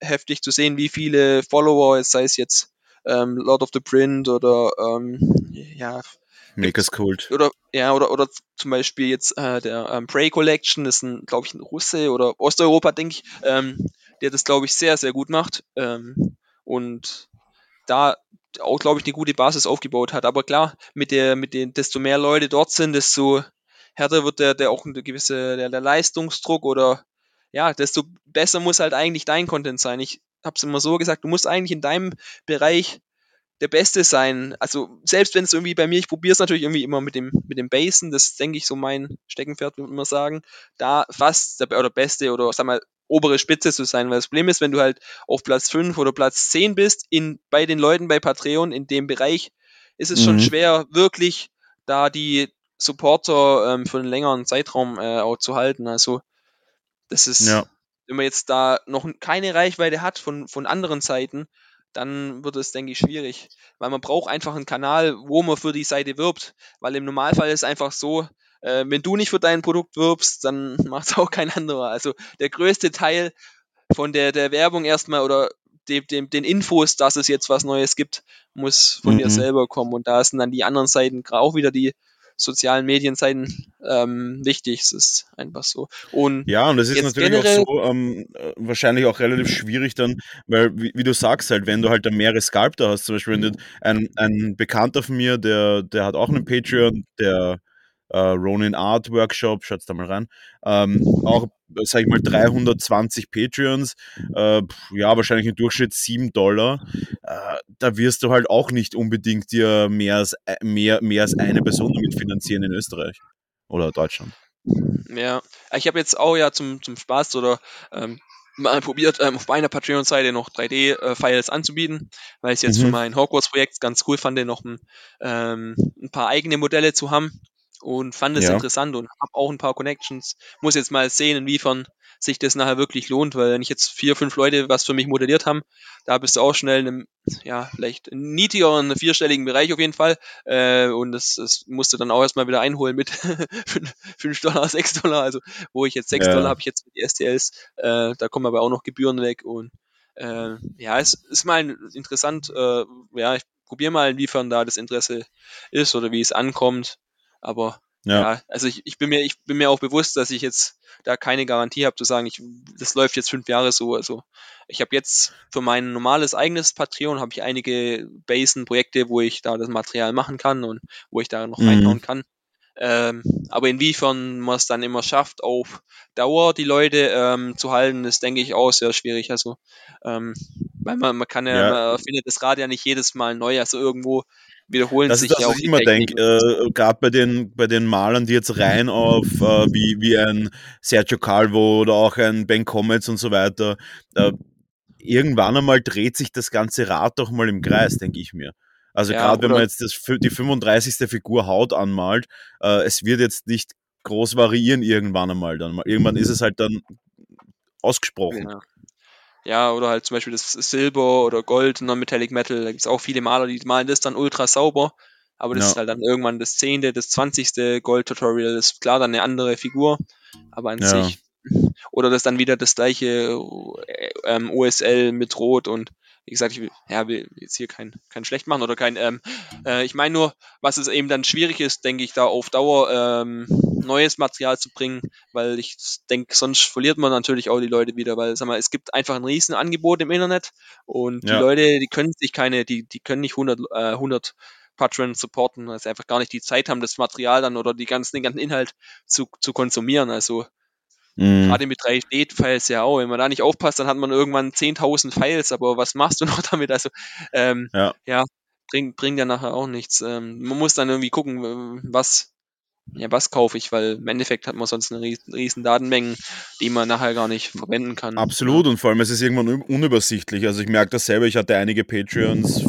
heftig zu sehen, wie viele Follower, sei es jetzt Lord of the Print oder Maker's Cult. Oder zum Beispiel jetzt der Prey Collection, das ist ein, glaube ich, ein Russe oder Osteuropa, denke ich, der das, glaube ich, sehr, sehr gut macht und da auch, glaube ich, eine gute Basis aufgebaut hat. Aber klar, desto mehr Leute dort sind, desto härter wird der Leistungsdruck oder desto besser muss halt eigentlich dein Content sein. Ich habe es immer so gesagt, du musst eigentlich in deinem Bereich der Beste sein. Also selbst wenn es irgendwie bei mir, ich probiere es natürlich irgendwie immer mit dem Basen, das denke ich so mein Steckenpferd, würde man immer sagen, da fast der Beste oder sag mal obere Spitze zu sein, weil das Problem ist, wenn du halt auf Platz 5 oder Platz 10 bist, bei den Leuten bei Patreon in dem Bereich, ist es schon schwer, wirklich da die Supporter für einen längeren Zeitraum auch zu halten. Also das ist, wenn man jetzt da noch keine Reichweite hat von anderen Seiten, dann wird es, denke ich, schwierig. Weil man braucht einfach einen Kanal, wo man für die Seite wirbt. Weil im Normalfall ist es einfach so, wenn du nicht für dein Produkt wirbst, dann macht es auch kein anderer. Also der größte Teil von der Werbung erstmal oder den Infos, dass es jetzt was Neues gibt, muss von dir selber kommen. Und da sind dann die anderen Seiten, auch wieder die sozialen Medienseiten wichtig. Es ist einfach so. Und das ist natürlich auch so wahrscheinlich auch relativ schwierig dann, weil, wie du sagst, halt, wenn du halt dann mehrere Sculptor hast, zum Beispiel ein Bekannter von mir, der hat auch einen Patreon, der Ronin Art Workshop, schaut's da mal rein, auch, sag ich mal, 320 Patreons, wahrscheinlich im Durchschnitt $7, da wirst du halt auch nicht unbedingt dir mehr als eine Person damit finanzieren in Österreich oder Deutschland. Ja, ich habe jetzt auch zum Spaß oder mal probiert, auf meiner Patreon-Seite noch 3D-Files anzubieten, weil ich es jetzt für mein Hogwarts-Projekt ganz cool fand, noch ein paar eigene Modelle zu haben. Und fand es interessant und habe auch ein paar Connections. Muss jetzt mal sehen, inwiefern sich das nachher wirklich lohnt, weil wenn ich jetzt 4, 5 Leute was für mich modelliert haben, da bist du auch schnell in einem, vielleicht niedrigeren, vierstelligen Bereich auf jeden Fall. Und das musst du dann auch erstmal wieder einholen mit $5, $6. Also wo ich jetzt $6 habe, ich jetzt mit die STLs. Da kommen aber auch noch Gebühren weg. Und es ist mal interessant. Ich probiere mal, inwiefern da das Interesse ist oder wie es ankommt. Aber Ja, also ich bin mir auch bewusst, dass ich jetzt da keine Garantie habe zu sagen, das läuft jetzt 5 Jahre so. Also ich habe jetzt für mein normales eigenes Patreon habe ich einige Basen-Projekte, wo ich da das Material machen kann und wo ich da noch reinhauen kann. Aber inwiefern man es dann immer schafft, auf Dauer die Leute zu halten, das denke ich auch sehr schwierig. Also weil man kann man findet das Rad ja nicht jedes Mal neu, also irgendwo wiederholen das sich ja auch. Das ist das, was ich immer denke, gerade bei den Malern, die jetzt rein auf wie ein Sergio Calvo oder auch ein Ben Comets und so weiter, irgendwann einmal dreht sich das ganze Rad doch mal im Kreis, denke ich mir. Also gerade wenn man jetzt die 35. Figur Haut anmalt, es wird jetzt nicht groß variieren irgendwann einmal. Irgendwann ist es halt dann ausgesprochen. Ja. Ja, oder halt zum Beispiel das Silber oder Gold, Non-Metallic Metal, da gibt es auch viele Maler, die malen das dann ultra sauber, aber das ist halt dann irgendwann das 10., das 20. Gold-Tutorial, das ist klar dann eine andere Figur, aber an sich. Oder das dann wieder das gleiche OSL mit Rot und wie gesagt, ich will jetzt hier kein schlecht machen oder kein, ich meine nur, was es eben dann schwierig ist, denke ich, da auf Dauer neues Material zu bringen, weil ich denke, sonst verliert man natürlich auch die Leute wieder, weil, sag mal, es gibt einfach ein riesen Angebot im Internet und die Leute, die können sich die können nicht 100 Patrons supporten, weil sie einfach gar nicht die Zeit haben, das Material dann oder den ganzen Inhalt zu konsumieren, also gerade mit 3D-Files ja auch. Wenn man da nicht aufpasst, dann hat man irgendwann 10.000 Files, aber was machst du noch damit? Also, bringt ja nachher auch nichts. Man muss dann irgendwie gucken, was kaufe ich, weil im Endeffekt hat man sonst eine riesen Datenmengen, die man nachher gar nicht verwenden kann. Absolut, und vor allem, es ist irgendwann unübersichtlich. Also ich merke das selber, ich hatte einige Patreons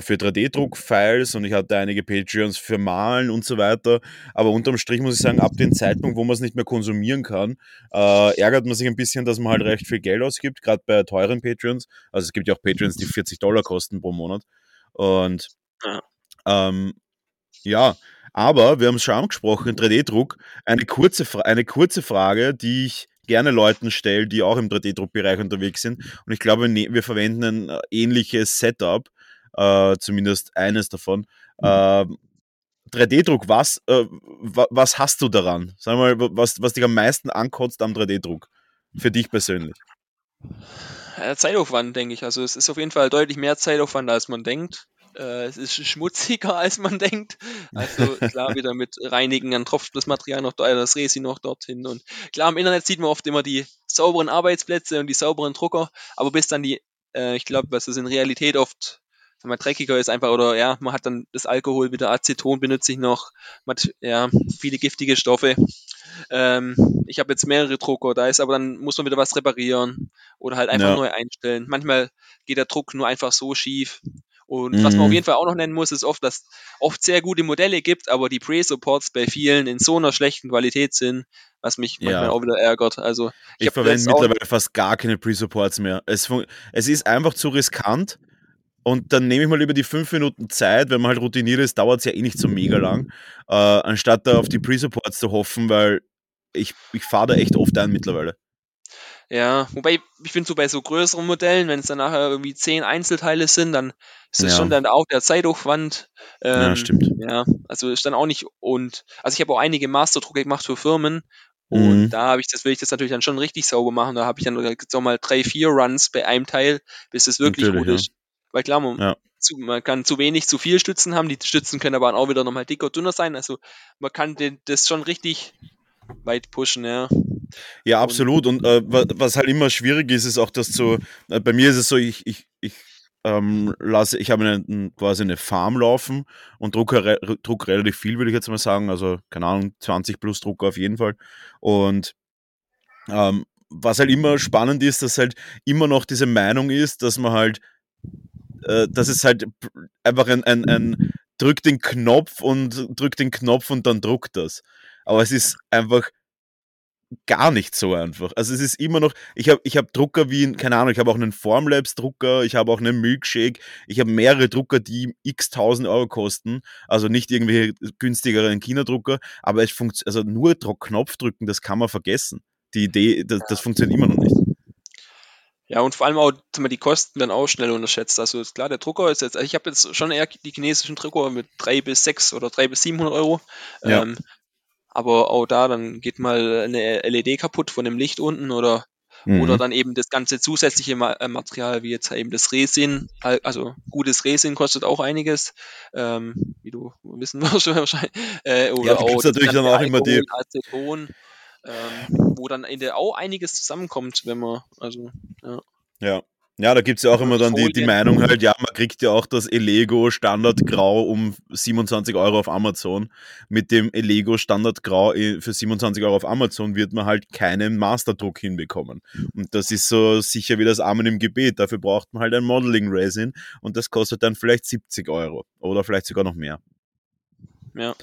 für 3D-Druck-Files und ich hatte einige Patreons für Malen und so weiter, aber unterm Strich muss ich sagen, ab dem Zeitpunkt, wo man es nicht mehr konsumieren kann, ärgert man sich ein bisschen, dass man halt recht viel Geld ausgibt, gerade bei teuren Patreons, also es gibt ja auch Patreons, die $40 kosten pro Monat und aber wir haben es schon angesprochen, 3D-Druck, eine kurze Frage, die ich gerne Leuten stelle, die auch im 3D-Druck-Bereich unterwegs sind und ich glaube, wir verwenden ein ähnliches Setup, zumindest eines davon. 3D-Druck, was hast du daran? Sag mal, was dich am meisten ankotzt am 3D-Druck? Für dich persönlich. Zeitaufwand, denke ich. Also es ist auf jeden Fall deutlich mehr Zeitaufwand, als man denkt. Es ist schmutziger, als man denkt. Also klar, wieder mit Reinigen, dann tropft das Material noch da, das Resi noch dorthin. Und klar, im Internet sieht man oft immer die sauberen Arbeitsplätze und die sauberen Drucker, aber bis dann die, ich glaube, was ist in Realität oft mal dreckiger ist einfach, oder ja, man hat dann das Alkohol wieder, Aceton benutze ich noch, man hat, ja, viele giftige Stoffe. Ich habe jetzt mehrere Drucker, da ist aber dann muss man wieder was reparieren oder halt einfach neu einstellen. Manchmal geht der Druck nur einfach so schief. Und was man auf jeden Fall auch noch nennen muss, ist oft, dass oft sehr gute Modelle gibt, aber die Pre-Supports bei vielen in so einer schlechten Qualität sind, was mich manchmal auch wieder ärgert. Also ich verwende mittlerweile fast gar keine Pre-Supports mehr. Es ist einfach zu riskant. Und dann nehme ich mal über die 5 Minuten Zeit, wenn man halt routiniert ist, dauert es ja eh nicht so mega lang, anstatt da auf die Pre-Supports zu hoffen, weil ich fahre da echt oft ein mittlerweile. Ja, wobei ich finde so bei so größeren Modellen, wenn es dann nachher irgendwie 10 Einzelteile sind, dann ist das schon dann auch der Zeitaufwand. Ja, stimmt. Ja, also ist dann auch nicht, und also ich habe auch einige Masterdrucke gemacht für Firmen. Und da will ich das natürlich dann schon richtig sauber machen. Da habe ich dann so mal 3-4 Runs bei einem Teil, bis das wirklich natürlich, gut ist. Weil klar, man kann zu wenig, zu viel Stützen haben, die Stützen können aber auch wieder nochmal dicker, dünner sein, also man kann das schon richtig weit pushen, ja. Ja, absolut, und was halt immer schwierig ist, ist auch das zu, bei mir ist es so, ich habe quasi eine Farm laufen und druck relativ viel, würde ich jetzt mal sagen, also keine Ahnung, 20 plus Drucker auf jeden Fall, und was halt immer spannend ist, dass halt immer noch diese Meinung ist, dass man halt, das ist halt einfach ein drück den Knopf und dann druckt das. Aber es ist einfach gar nicht so einfach. Also es ist immer noch, ich hab Drucker wie, keine Ahnung, ich habe auch einen Formlabs-Drucker, ich habe auch einen Milkshake, ich habe mehrere Drucker, die x-1.000 Euro kosten, also nicht irgendwelche günstigeren China-Drucker, aber es funktioniert, also nur Knopf drücken, das kann man vergessen. Die Idee, das funktioniert immer noch nicht. Ja, und vor allem auch die Kosten werden auch schnell unterschätzt. Also klar, der Drucker ist jetzt, also ich habe jetzt schon eher die chinesischen Drucker mit 3 bis 6 oder 3 bis 700 €. Ja. Aber auch da, dann geht mal eine LED kaputt von dem Licht unten oder dann eben das ganze zusätzliche Material, wie jetzt eben das Resin, also gutes Resin kostet auch einiges, wie du wissen wirst wahrscheinlich. Oder ja, auch natürlich dann auch immer die Aceton, wo dann in der auch einiges zusammenkommt, wenn man, also, ja. Ja. Ja, da gibt es ja auch immer dann die Meinung halt, ja, man kriegt ja auch das Elego Standardgrau um 27 € auf Amazon. Mit dem Elego Standardgrau für 27 € auf Amazon wird man halt keinen Masterdruck hinbekommen. Und das ist so sicher wie das Amen im Gebet. Dafür braucht man halt ein Modeling-Resin und das kostet dann vielleicht 70 € oder vielleicht sogar noch mehr. Ja.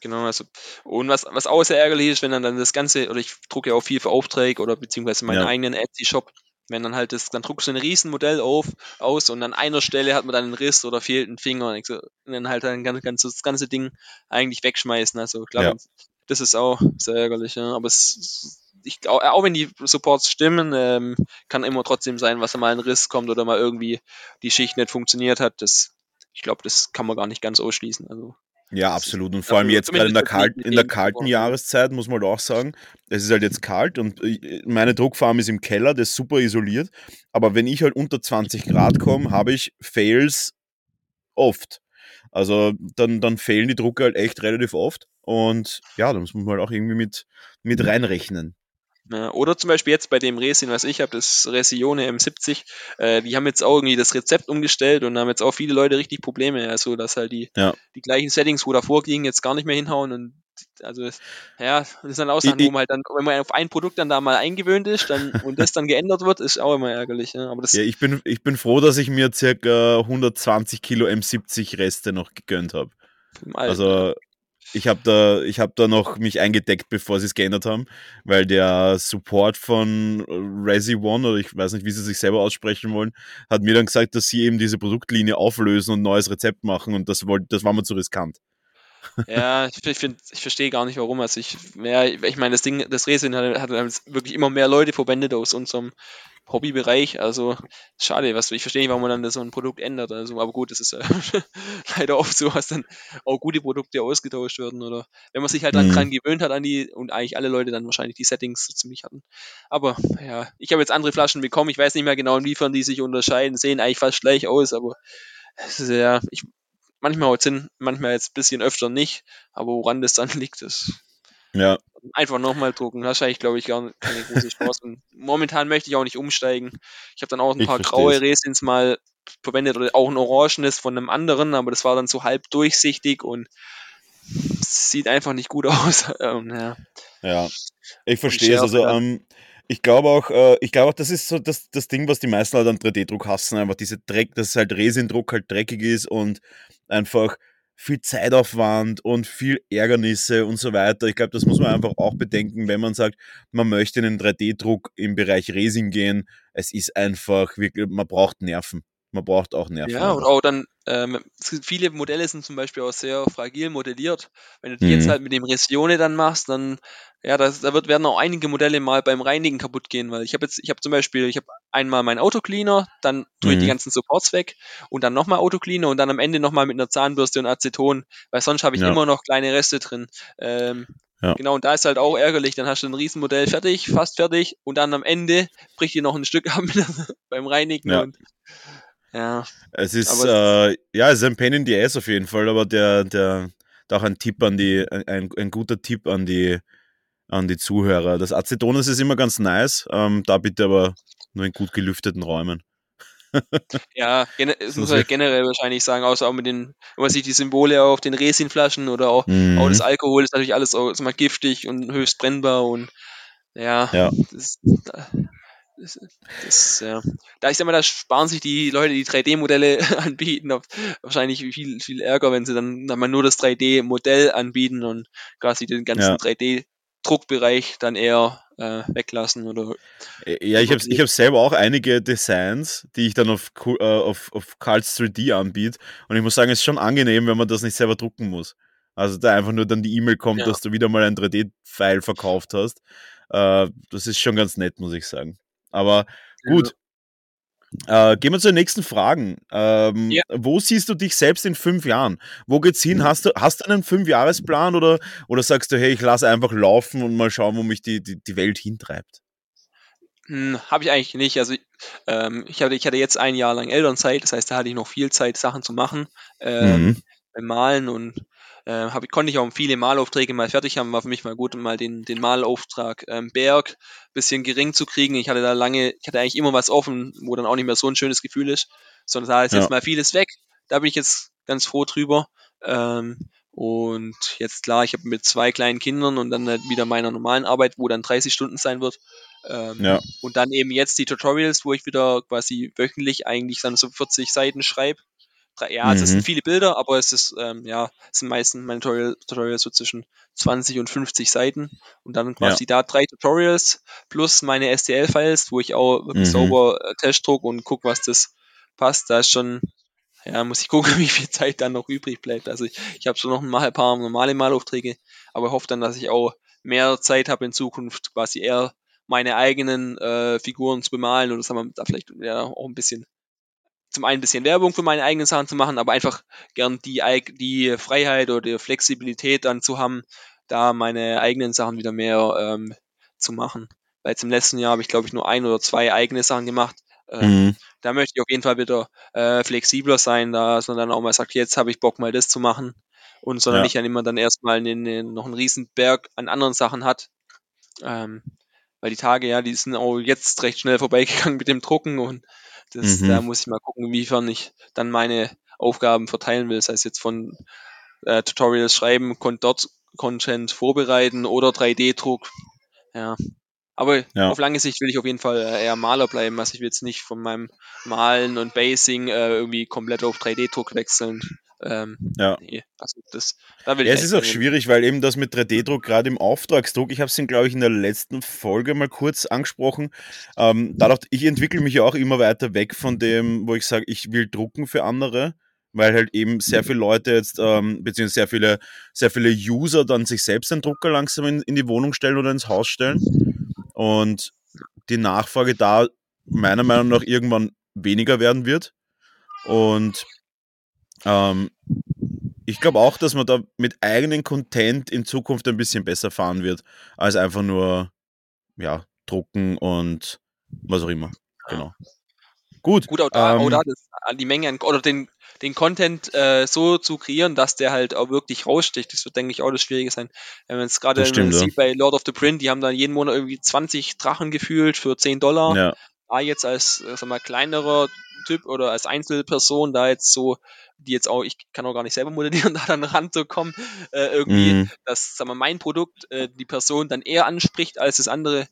Genau, also, und was auch sehr ärgerlich ist, wenn dann das Ganze, oder ich drucke ja auch viel für Aufträge oder beziehungsweise meinen eigenen Etsy-Shop, wenn dann halt dann druckst du ein Riesenmodell aus und an einer Stelle hat man dann einen Riss oder fehlt ein Finger und dann halt dann das ganze Ding eigentlich wegschmeißen. Also klar, das ist auch sehr ärgerlich, ja. Aber ich glaube, auch wenn die Supports stimmen, kann immer trotzdem sein, was mal ein Riss kommt oder mal irgendwie die Schicht nicht funktioniert hat. Ich glaube, das kann man gar nicht ganz ausschließen. Also ja, absolut. Und vor allem jetzt gerade in der kalten Jahreszeit, muss man halt auch sagen, es ist halt jetzt kalt und meine Druckfarm ist im Keller, das ist super isoliert. Aber wenn ich halt unter 20 Grad komme, habe ich Fails oft. Also dann fehlen die Drucker halt echt relativ oft. Und ja, da muss man halt auch irgendwie mit reinrechnen. Oder zum Beispiel jetzt bei dem Resin, was ich habe, das Resione M70, die haben jetzt auch irgendwie das Rezept umgestellt und haben jetzt auch viele Leute richtig Probleme, also dass halt die gleichen Settings, wo davor gingen, jetzt gar nicht mehr hinhauen und also das sind auch Sachen, wo man halt dann, wenn man auf ein Produkt dann da mal eingewöhnt ist und das dann geändert wird, ist auch immer ärgerlich. Ja, aber ich bin froh, dass ich mir circa 120 Kilo M70 Reste noch gegönnt habe. Also ich hab da noch mich eingedeckt, bevor sie es geändert haben, weil der Support von Resi One, oder ich weiß nicht, wie sie sich selber aussprechen wollen, hat mir dann gesagt, dass sie eben diese Produktlinie auflösen und ein neues Rezept machen und das war mir zu riskant. Ja, ich verstehe gar nicht, warum. Also ich meine, das Resin hat wirklich immer mehr Leute verwendet aus unserem Hobbybereich, also schade, ich verstehe nicht, warum man dann so ein Produkt ändert, also, aber gut, das ist ja leider oft so, dass dann auch gute Produkte ausgetauscht werden, oder wenn man sich halt dann dran gewöhnt hat und eigentlich alle Leute dann wahrscheinlich die Settings ziemlich hatten, aber ja, ich habe jetzt andere Flaschen bekommen, ich weiß nicht mehr genau, inwiefern die sich unterscheiden, sehen eigentlich fast gleich aus, aber es ist ja, manchmal haut es hin, manchmal jetzt ein bisschen öfter nicht, aber woran das dann liegt, ist ja. Einfach nochmal drucken, wahrscheinlich glaube ich gar keine große Chance. Und momentan möchte ich auch nicht umsteigen. Ich habe dann auch ein paar graue Resins mal verwendet oder auch ein orangenes von einem anderen, aber das war dann so halb durchsichtig und sieht einfach nicht gut aus. Ja, ich verstehe es. Also ich glaube auch, das ist so das Ding, was die meisten halt an 3D-Druck hassen, einfach diese Dreck, dass halt Resindruck halt dreckig ist und einfach viel Zeitaufwand und viel Ärgernisse und so weiter. Ich glaube, das muss man einfach auch bedenken, wenn man sagt, man möchte in den 3D-Druck im Bereich Resin gehen. Es ist einfach wirklich, man braucht Nerven. Man braucht auch Nerven. Ja, und auch dann, viele Modelle sind zum Beispiel auch sehr fragil modelliert. Wenn du die jetzt halt mit dem Resione dann machst, dann, ja, werden auch einige Modelle mal beim Reinigen kaputt gehen, weil ich habe einmal meinen Autocleaner, dann tue ich die ganzen Supports weg und dann nochmal Autocleaner und dann am Ende nochmal mit einer Zahnbürste und Aceton, weil sonst habe ich immer noch kleine Reste drin. Genau, und da ist halt auch ärgerlich, dann hast du ein Riesenmodell fertig, fast fertig und dann am Ende bricht dir noch ein Stück ab beim Reinigen und ja. Es ist es ist ein Pain in the Ass auf jeden Fall, aber der auch ein Tipp an die, ein guter Tipp an die Zuhörer. Das Aceton ist immer ganz nice, da bitte aber nur in gut gelüfteten Räumen. Ja, das muss man generell wahrscheinlich sagen, außer auch wenn man sich die Symbole auf den Resinflaschen oder auch das Alkohol ist natürlich alles auch immer giftig und höchst brennbar und ja. Da ich sag mal, da sparen sich die Leute, die 3D-Modelle anbieten, wahrscheinlich viel, viel Ärger, wenn sie dann mal nur das 3D-Modell anbieten und quasi den ganzen 3D-Druckbereich dann eher weglassen. Oder ja, ich hab selber auch einige Designs, die ich dann auf Carl's 3D anbiete und ich muss sagen, es ist schon angenehm, wenn man das nicht selber drucken muss. Also da einfach nur dann die E-Mail kommt, dass du wieder mal ein 3D-File verkauft hast. Das ist schon ganz nett, muss ich sagen. Aber gut, Gehen wir zu den nächsten Fragen. Ja. Wo siehst du dich selbst in 5 Jahren? Wo geht's hin? Hast du einen 5-Jahres-Plan oder sagst du, hey, ich lasse einfach laufen und mal schauen, wo mich die Welt hintreibt? Habe ich eigentlich nicht. Also ich hatte jetzt 1 Jahr lang Elternzeit, das heißt, da hatte ich noch viel Zeit, Sachen zu machen, Malen und konnte ich auch viele Malaufträge mal fertig haben. War für mich mal gut, mal den Malauftrag Berg ein bisschen gering zu kriegen. Ich hatte eigentlich immer was offen, wo dann auch nicht mehr so ein schönes Gefühl ist, sondern da ist jetzt mal vieles weg. Da bin ich jetzt ganz froh drüber. Und jetzt klar, ich habe mit 2 kleinen Kindern und dann halt wieder meiner normalen Arbeit, wo dann 30 Stunden sein wird. Und dann eben jetzt die Tutorials, wo ich wieder quasi wöchentlich eigentlich dann so 40 Seiten schreibe. Ja, es sind viele Bilder, aber es sind meistens meine Tutorials so zwischen 20 und 50 Seiten und dann quasi da 3 Tutorials plus meine STL-Files, wo ich auch sauber Test druck und gucke, was das passt. Da ist schon, muss ich gucken, wie viel Zeit dann noch übrig bleibt. Also ich habe so noch ein paar normale Malaufträge, aber hoffe dann, dass ich auch mehr Zeit habe in Zukunft, quasi eher meine eigenen Figuren zu bemalen oder sagen wir da vielleicht auch ein bisschen. Zum einen ein bisschen Werbung für meine eigenen Sachen zu machen, aber einfach gern die Freiheit oder die Flexibilität dann zu haben, da meine eigenen Sachen wieder mehr zu machen. Weil zum letzten Jahr habe ich, glaube ich, nur 1 oder 2 eigene Sachen gemacht. Da möchte ich auf jeden Fall wieder flexibler sein, dass man dann auch mal sagt, jetzt habe ich Bock, mal das zu machen. Und sondern nicht dann immer dann erstmal noch einen riesen Berg an anderen Sachen hat. Weil die Tage, die sind auch jetzt recht schnell vorbeigegangen mit dem Drucken und da muss ich mal gucken, inwiefern ich dann meine Aufgaben verteilen will. Das heißt jetzt von Tutorials schreiben, Content vorbereiten oder 3D-Druck. Ja. Aber auf lange Sicht will ich auf jeden Fall eher Maler bleiben. Also ich will jetzt nicht von meinem Malen und Basing irgendwie komplett auf 3D-Druck wechseln. Nee. Also es ist auch schwierig, weil eben das mit 3D-Druck, gerade im Auftragsdruck, ich habe es, glaube ich, in der letzten Folge mal kurz angesprochen, dadurch, ich entwickle mich ja auch immer weiter weg von dem, wo ich sage, ich will drucken für andere, weil halt eben sehr viele Leute jetzt, beziehungsweise sehr viele User dann sich selbst einen Drucker langsam in die Wohnung stellen oder ins Haus stellen und die Nachfrage da meiner Meinung nach irgendwann weniger werden wird und ich glaube auch, dass man da mit eigenen Content in Zukunft ein bisschen besser fahren wird, als einfach nur drucken und was auch immer. Genau. Gut, auch da die Menge an, oder den Content so zu kreieren, dass der halt auch wirklich raussticht. Das wird, denke ich, auch das Schwierige sein. Wenn man es gerade sieht bei Lord of the Print, die haben dann jeden Monat irgendwie 20 Drachen gefühlt für $10. Ja. Jetzt als kleinerer Typ oder als Einzelperson da jetzt so, die jetzt auch, ich kann auch gar nicht selber modellieren, da dann ranzukommen, irgendwie, dass mein Produkt die Person dann eher anspricht als das andere.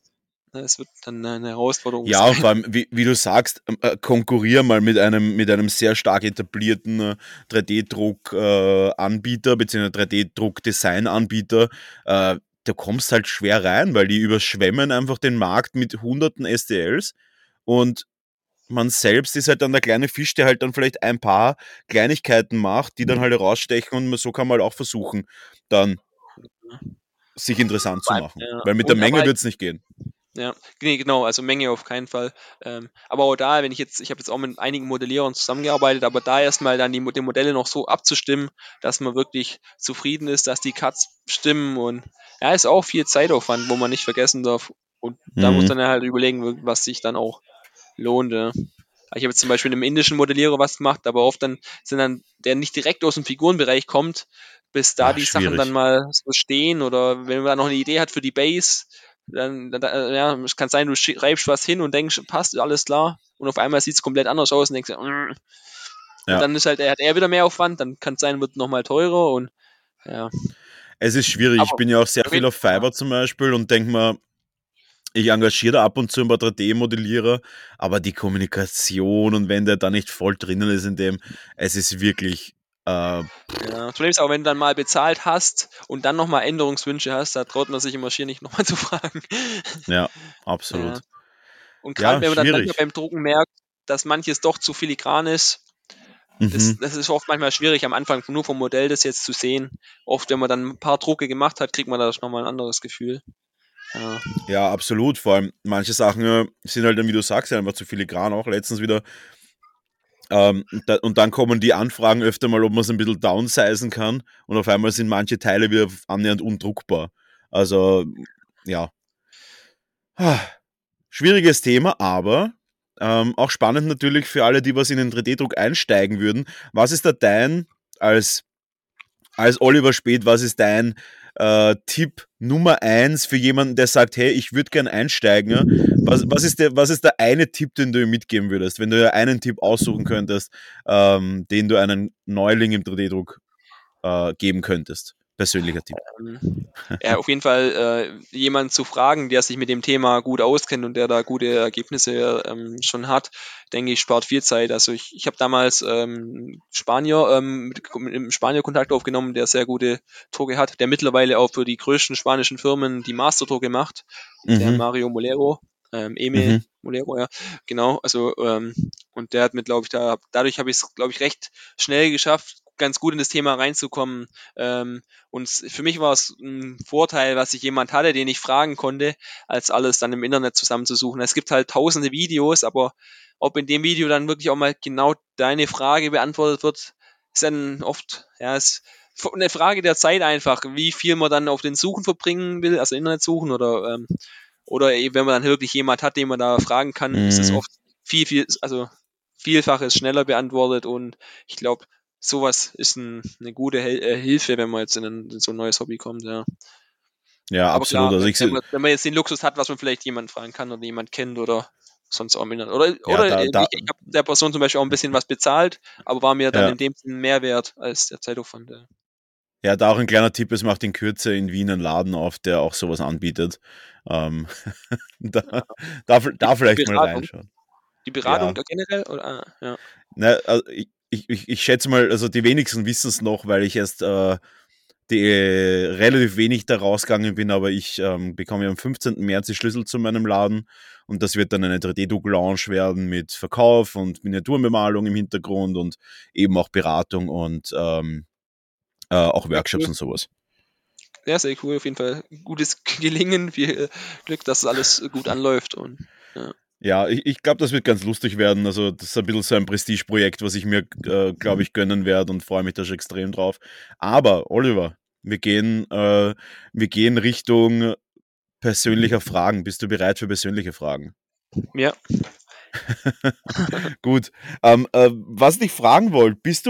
Es wird dann eine Herausforderung sein. Ja, vor allem, wie du sagst, konkurrier mal mit einem sehr stark etablierten 3D-Druck-Anbieter bzw. 3D-Druck-Design-Anbieter. Da kommst halt schwer rein, weil die überschwemmen einfach den Markt mit hunderten STLs und man selbst ist halt dann der kleine Fisch, der halt dann vielleicht ein paar Kleinigkeiten macht, die dann halt rausstechen und so kann man halt auch versuchen, dann sich interessant zu machen. Weil mit der Menge wird es nicht gehen. Ja, genau, also Menge auf keinen Fall. Aber auch da, ich habe jetzt auch mit einigen Modellierern zusammengearbeitet, aber da erstmal dann die Modelle noch so abzustimmen, dass man wirklich zufrieden ist, dass die Cuts stimmen und ist auch viel Zeitaufwand, wo man nicht vergessen darf. Und da muss man halt überlegen, was sich dann auch lohnt. Ja. Ich habe jetzt zum Beispiel einem indischen Modellierer was gemacht, aber oft dann der nicht direkt aus dem Figurenbereich kommt, bis da die schwierig. Sachen dann mal so stehen oder wenn man noch eine Idee hat für die Base, dann es kann sein, du schreibst was hin und denkst, passt, alles klar und auf einmal sieht es komplett anders aus und denkst, Und dann ist halt, er hat eher wieder mehr Aufwand, dann kann es sein, wird nochmal teurer und Es ist schwierig, aber ich bin ja auch sehr viel auf Fiverr zum Beispiel und denke mal, ich engagiere da ab und zu ein paar 3D-Modellierer, aber die Kommunikation und wenn der da nicht voll drinnen ist in dem, es ist wirklich... das Problem ist auch, wenn du dann mal bezahlt hast und dann nochmal Änderungswünsche hast, da traut man sich immer schier nicht nochmal zu fragen. Ja, absolut. Ja. Und gerade wenn man dann manchmal beim Drucken merkt, dass manches doch zu filigran ist, das ist oft manchmal schwierig am Anfang nur vom Modell das jetzt zu sehen. Oft, wenn man dann ein paar Drucke gemacht hat, kriegt man da nochmal ein anderes Gefühl. Ja. Ja, absolut. Vor allem manche Sachen sind halt dann, wie du sagst, einfach zu filigran auch. Letztens wieder. Und dann kommen die Anfragen öfter mal, ob man es ein bisschen downsizen kann. Und auf einmal sind manche Teile wieder annähernd undruckbar. Also, ja. Schwieriges Thema, aber auch spannend natürlich für alle, die was in den 3D-Druck einsteigen würden. Was ist da dein, als Oliver Späth, was ist dein Tipp Nummer 1 für jemanden, der sagt, hey, ich würde gern einsteigen? Ja? Was ist der eine Tipp, den du ihm mitgeben würdest, wenn du ja einen Tipp aussuchen könntest, den du einem Neuling im 3D-Druck geben könntest? Persönlicher Tipp. Ja, auf jeden Fall jemanden zu fragen, der sich mit dem Thema gut auskennt und der da gute Ergebnisse schon hat, denke ich, spart viel Zeit. Also ich habe damals mit einem Spanier Kontakt aufgenommen, der sehr gute Drucke hat, der mittlerweile auch für die größten spanischen Firmen die Masterdrucke macht, der Mario Molero. Molero, ja, genau. Also und der hat mir, glaube ich, dadurch habe ich es, glaube ich, recht schnell geschafft, ganz gut in das Thema reinzukommen. Und für mich war es ein Vorteil, was ich jemand hatte, den ich fragen konnte, als alles dann im Internet zusammenzusuchen. Es gibt halt tausende Videos, aber ob in dem Video dann wirklich auch mal genau deine Frage beantwortet wird, ist dann oft, ja, ist eine Frage der Zeit einfach, wie viel man dann auf den Suchen verbringen will, also Internet suchen oder wenn man dann wirklich jemand hat, den man da fragen kann, ist es oft vielfaches schneller beantwortet, und ich glaube, sowas ist eine gute Hilfe, wenn man jetzt in so ein neues Hobby kommt, ja. Ja, aber absolut. Klar, also wenn man jetzt den Luxus hat, was man vielleicht jemanden fragen kann oder jemand kennt oder sonst auch mit, ich habe der Person zum Beispiel auch ein bisschen was bezahlt, aber war mir dann in dem Sinne mehr wert als der Zeitaufwand. Ja. Ja, da auch ein kleiner Tipp, es macht in Kürze in Wien einen Laden auf, der auch sowas anbietet. Da vielleicht mal reinschauen. Die Beratung da generell? Oder? Ja. Na, also ich schätze mal, also die wenigsten wissen es noch, weil ich erst relativ wenig da rausgegangen bin, aber ich bekomme ja am 15. März die Schlüssel zu meinem Laden, und das wird dann eine 3D-Druck-Lounge werden mit Verkauf und Miniaturenbemalung im Hintergrund und eben auch Beratung und auch Workshops und sowas. Ja, sehr cool, auf jeden Fall. Gutes Gelingen, viel Glück, dass alles gut anläuft. Und ja, ich glaube, das wird ganz lustig werden. Also das ist ein bisschen so ein Prestigeprojekt, was ich mir, glaube ich, gönnen werde, und freue mich da schon extrem drauf. Aber, Oliver, wir gehen Richtung persönlicher Fragen. Bist du bereit für persönliche Fragen? Ja. Gut. Was ich dich fragen wollte, bist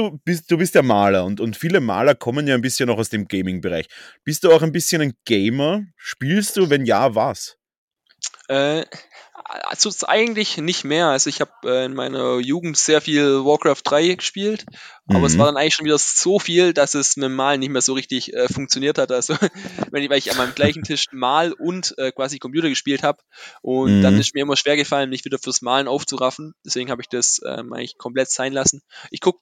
ja Maler, und viele Maler kommen ja ein bisschen auch aus dem Gaming-Bereich. Bist du auch ein bisschen ein Gamer? Spielst du? Wenn ja, was? Also eigentlich nicht mehr. Also ich habe in meiner Jugend sehr viel Warcraft 3 gespielt, aber es war dann eigentlich schon wieder so viel, dass es mit dem Malen nicht mehr so richtig funktioniert hat. Also weil ich an meinem gleichen Tisch Mal und quasi Computer gespielt habe, und dann ist mir immer schwer gefallen, mich wieder fürs Malen aufzuraffen. Deswegen habe ich das eigentlich komplett sein lassen. Ich gucke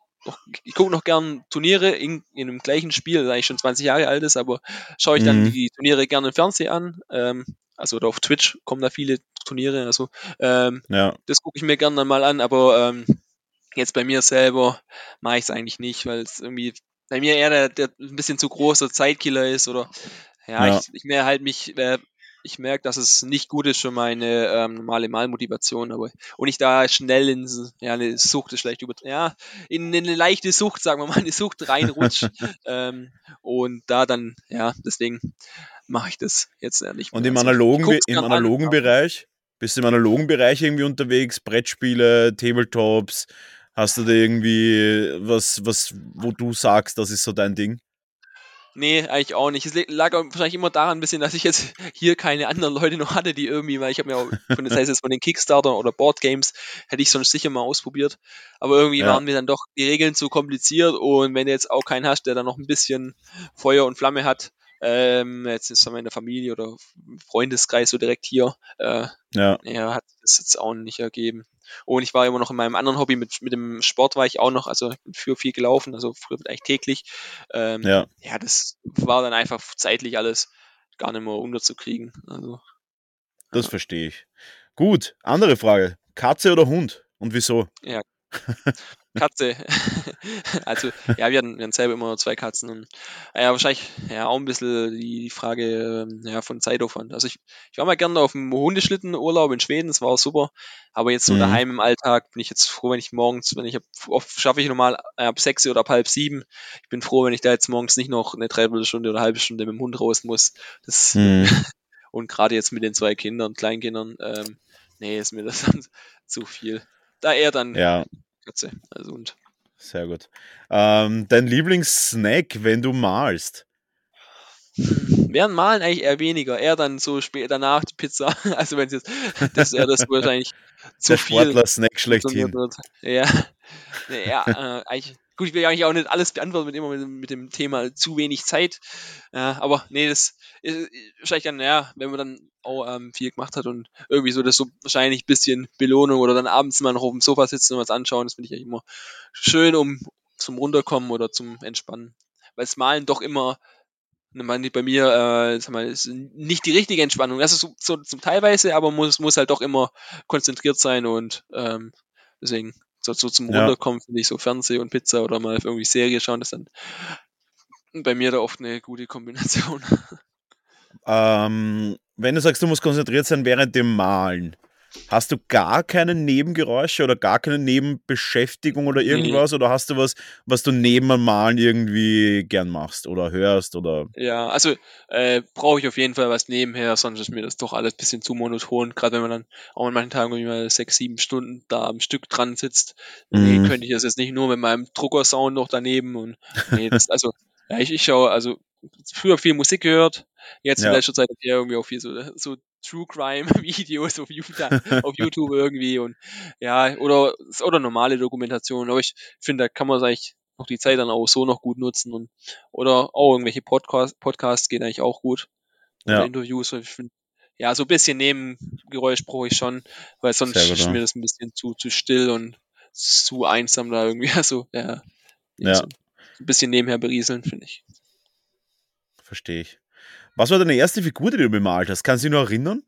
noch gern Turniere in einem gleichen Spiel, das eigentlich schon 20 Jahre alt ist, aber schaue ich dann die Turniere gerne im Fernsehen an. Also auf Twitch kommen da viele Turniere, also das gucke ich mir gerne dann mal an, aber jetzt bei mir selber mache ich es eigentlich nicht, weil es irgendwie bei mir eher der ein bisschen zu großer Zeitkiller ist, oder ich merke, dass es nicht gut ist für meine normale Malmotivation, aber und ich da schnell in eine leichte Sucht, sagen wir mal, eine Sucht reinrutsche und da dann, ja, deswegen mache ich das jetzt nicht mehr. Und bist du im analogen Bereich irgendwie unterwegs, Brettspiele, Tabletops, hast du da irgendwie was, wo du sagst, das ist so dein Ding? Nee, eigentlich auch nicht. Es lag wahrscheinlich immer daran ein bisschen, dass ich jetzt hier keine anderen Leute noch hatte, die irgendwie, weil ich habe mir auch, von den Kickstarter oder Board Games hätte ich sonst sicher mal ausprobiert, aber irgendwie waren mir dann doch die Regeln zu kompliziert, und wenn du jetzt auch keinen hast, der dann noch ein bisschen Feuer und Flamme hat, jetzt ist es in der Familie oder Freundeskreis so direkt hier, hat das jetzt auch nicht ergeben. Und ich war immer noch in meinem anderen Hobby, mit dem Sport war ich auch noch, also für viel gelaufen, also früher eigentlich täglich. Das war dann einfach zeitlich alles gar nicht mehr unterzukriegen. Also, das verstehe ich. Gut, andere Frage. Katze oder Hund? Und wieso? Ja, Katze. Also, ja, wir hatten selber immer nur 2 Katzen. Und, ja, wahrscheinlich ja, auch ein bisschen die Frage ja, von Zeitaufwand. Also, ich war mal gerne auf dem Hundeschlittenurlaub in Schweden, das war auch super. Aber jetzt so daheim im Alltag bin ich jetzt froh, wenn ich morgens, oft schaffe ich normal ab 6 oder ab halb 7. Ich bin froh, wenn ich da jetzt morgens nicht noch eine Dreiviertelstunde oder eine halbe Stunde mit dem Hund raus muss. Das, und gerade jetzt mit den 2 Kindern, Kleinkindern, nee, ist mir das dann zu viel. Da eher dann. Ja. Also und. Sehr gut. Dein Lieblingssnack, wenn du malst? Während Malen eigentlich eher weniger. Eher dann so spät danach die Pizza. Also wenn es jetzt, das ist eher das wahrscheinlich zu der viel. Der Sportler-Snack schlechthin. Ja. Nee, ja eigentlich, gut, ich will ja eigentlich auch nicht alles beantworten, mit dem Thema zu wenig Zeit. Aber nee, das ist wahrscheinlich dann, ja, wenn man dann auch viel gemacht hat und irgendwie so, das so wahrscheinlich ein bisschen Belohnung oder dann abends mal noch auf dem Sofa sitzen und was anschauen, das finde ich ja immer schön, um zum Runterkommen oder zum Entspannen. Weil das Malen doch immer, bei mir, sag mal, ist nicht die richtige Entspannung. Das ist so teilweise, aber muss halt doch immer konzentriert sein und deswegen. So zum Runterkommen, finde ich, so Fernseh und Pizza oder mal irgendwie Serie schauen, das ist dann bei mir da oft eine gute Kombination. Wenn du sagst, du musst konzentriert sein während dem Malen, hast du gar keine Nebengeräusche oder gar keine Nebenbeschäftigung oder irgendwas? Oder hast du was du neben dem Malen irgendwie gern machst oder hörst? Oder? Ja, also brauche ich auf jeden Fall was nebenher, sonst ist mir das doch alles ein bisschen zu monoton. Gerade wenn man dann auch an manchen Tagen irgendwie mal 6-7 Stunden da am Stück dran sitzt, nee, könnte ich das jetzt nicht nur mit meinem Druckersound noch daneben. Und nee, also ja, ich schaue, also früher viel Musik gehört, jetzt in letzter Zeit eher irgendwie auch viel so True Crime Videos auf YouTube irgendwie und ja, oder normale Dokumentationen, aber ich finde, da kann man eigentlich noch die Zeit dann auch so noch gut nutzen und oder auch irgendwelche Podcasts gehen eigentlich auch gut. Ja. Interviews, ich finde, ja, so ein bisschen Nebengeräusch brauche ich schon, weil sonst ist mir das ein bisschen zu still und zu einsam da irgendwie, also ja. So ein bisschen nebenher berieseln, finde ich. Verstehe ich. Was war deine erste Figur, die du bemalt hast? Kannst du dich noch erinnern?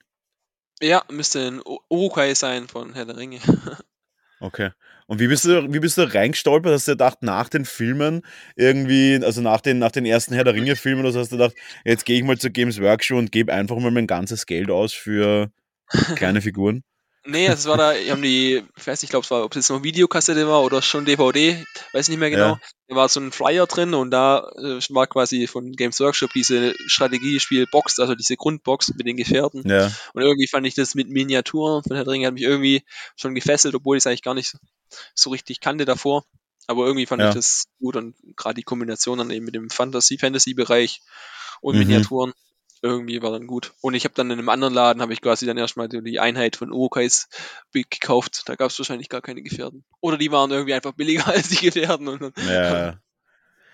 Ja, müsste ein Urukai sein von Herr der Ringe. Okay. Und wie bist du da reingestolpert? Hast du gedacht, nach den Filmen irgendwie, also nach den ersten Herr der Ringe Filmen, also hast du gedacht, jetzt gehe ich mal zur Games Workshop und gebe einfach mal mein ganzes Geld aus für kleine Figuren? Nee, das war da, ich weiß nicht, ob es jetzt noch Videokassette war oder schon DVD, weiß nicht mehr genau. Ja. Da war so ein Flyer drin und da war quasi von Games Workshop diese Strategiespielbox, also diese Grundbox mit den Gefährten. Ja. Und irgendwie fand ich das mit Miniaturen von Herr der Ringe hat mich irgendwie schon gefesselt, obwohl ich es eigentlich gar nicht so richtig kannte davor. Aber irgendwie fand ich das gut und gerade die Kombination dann eben mit dem Fantasy-Bereich und Miniaturen. Irgendwie war dann gut. Und ich habe dann in einem anderen Laden, habe ich quasi dann erstmal die Einheit von Urukais gekauft. Da gab es wahrscheinlich gar keine Gefährten. Oder die waren irgendwie einfach billiger als die Gefährten. Und dann,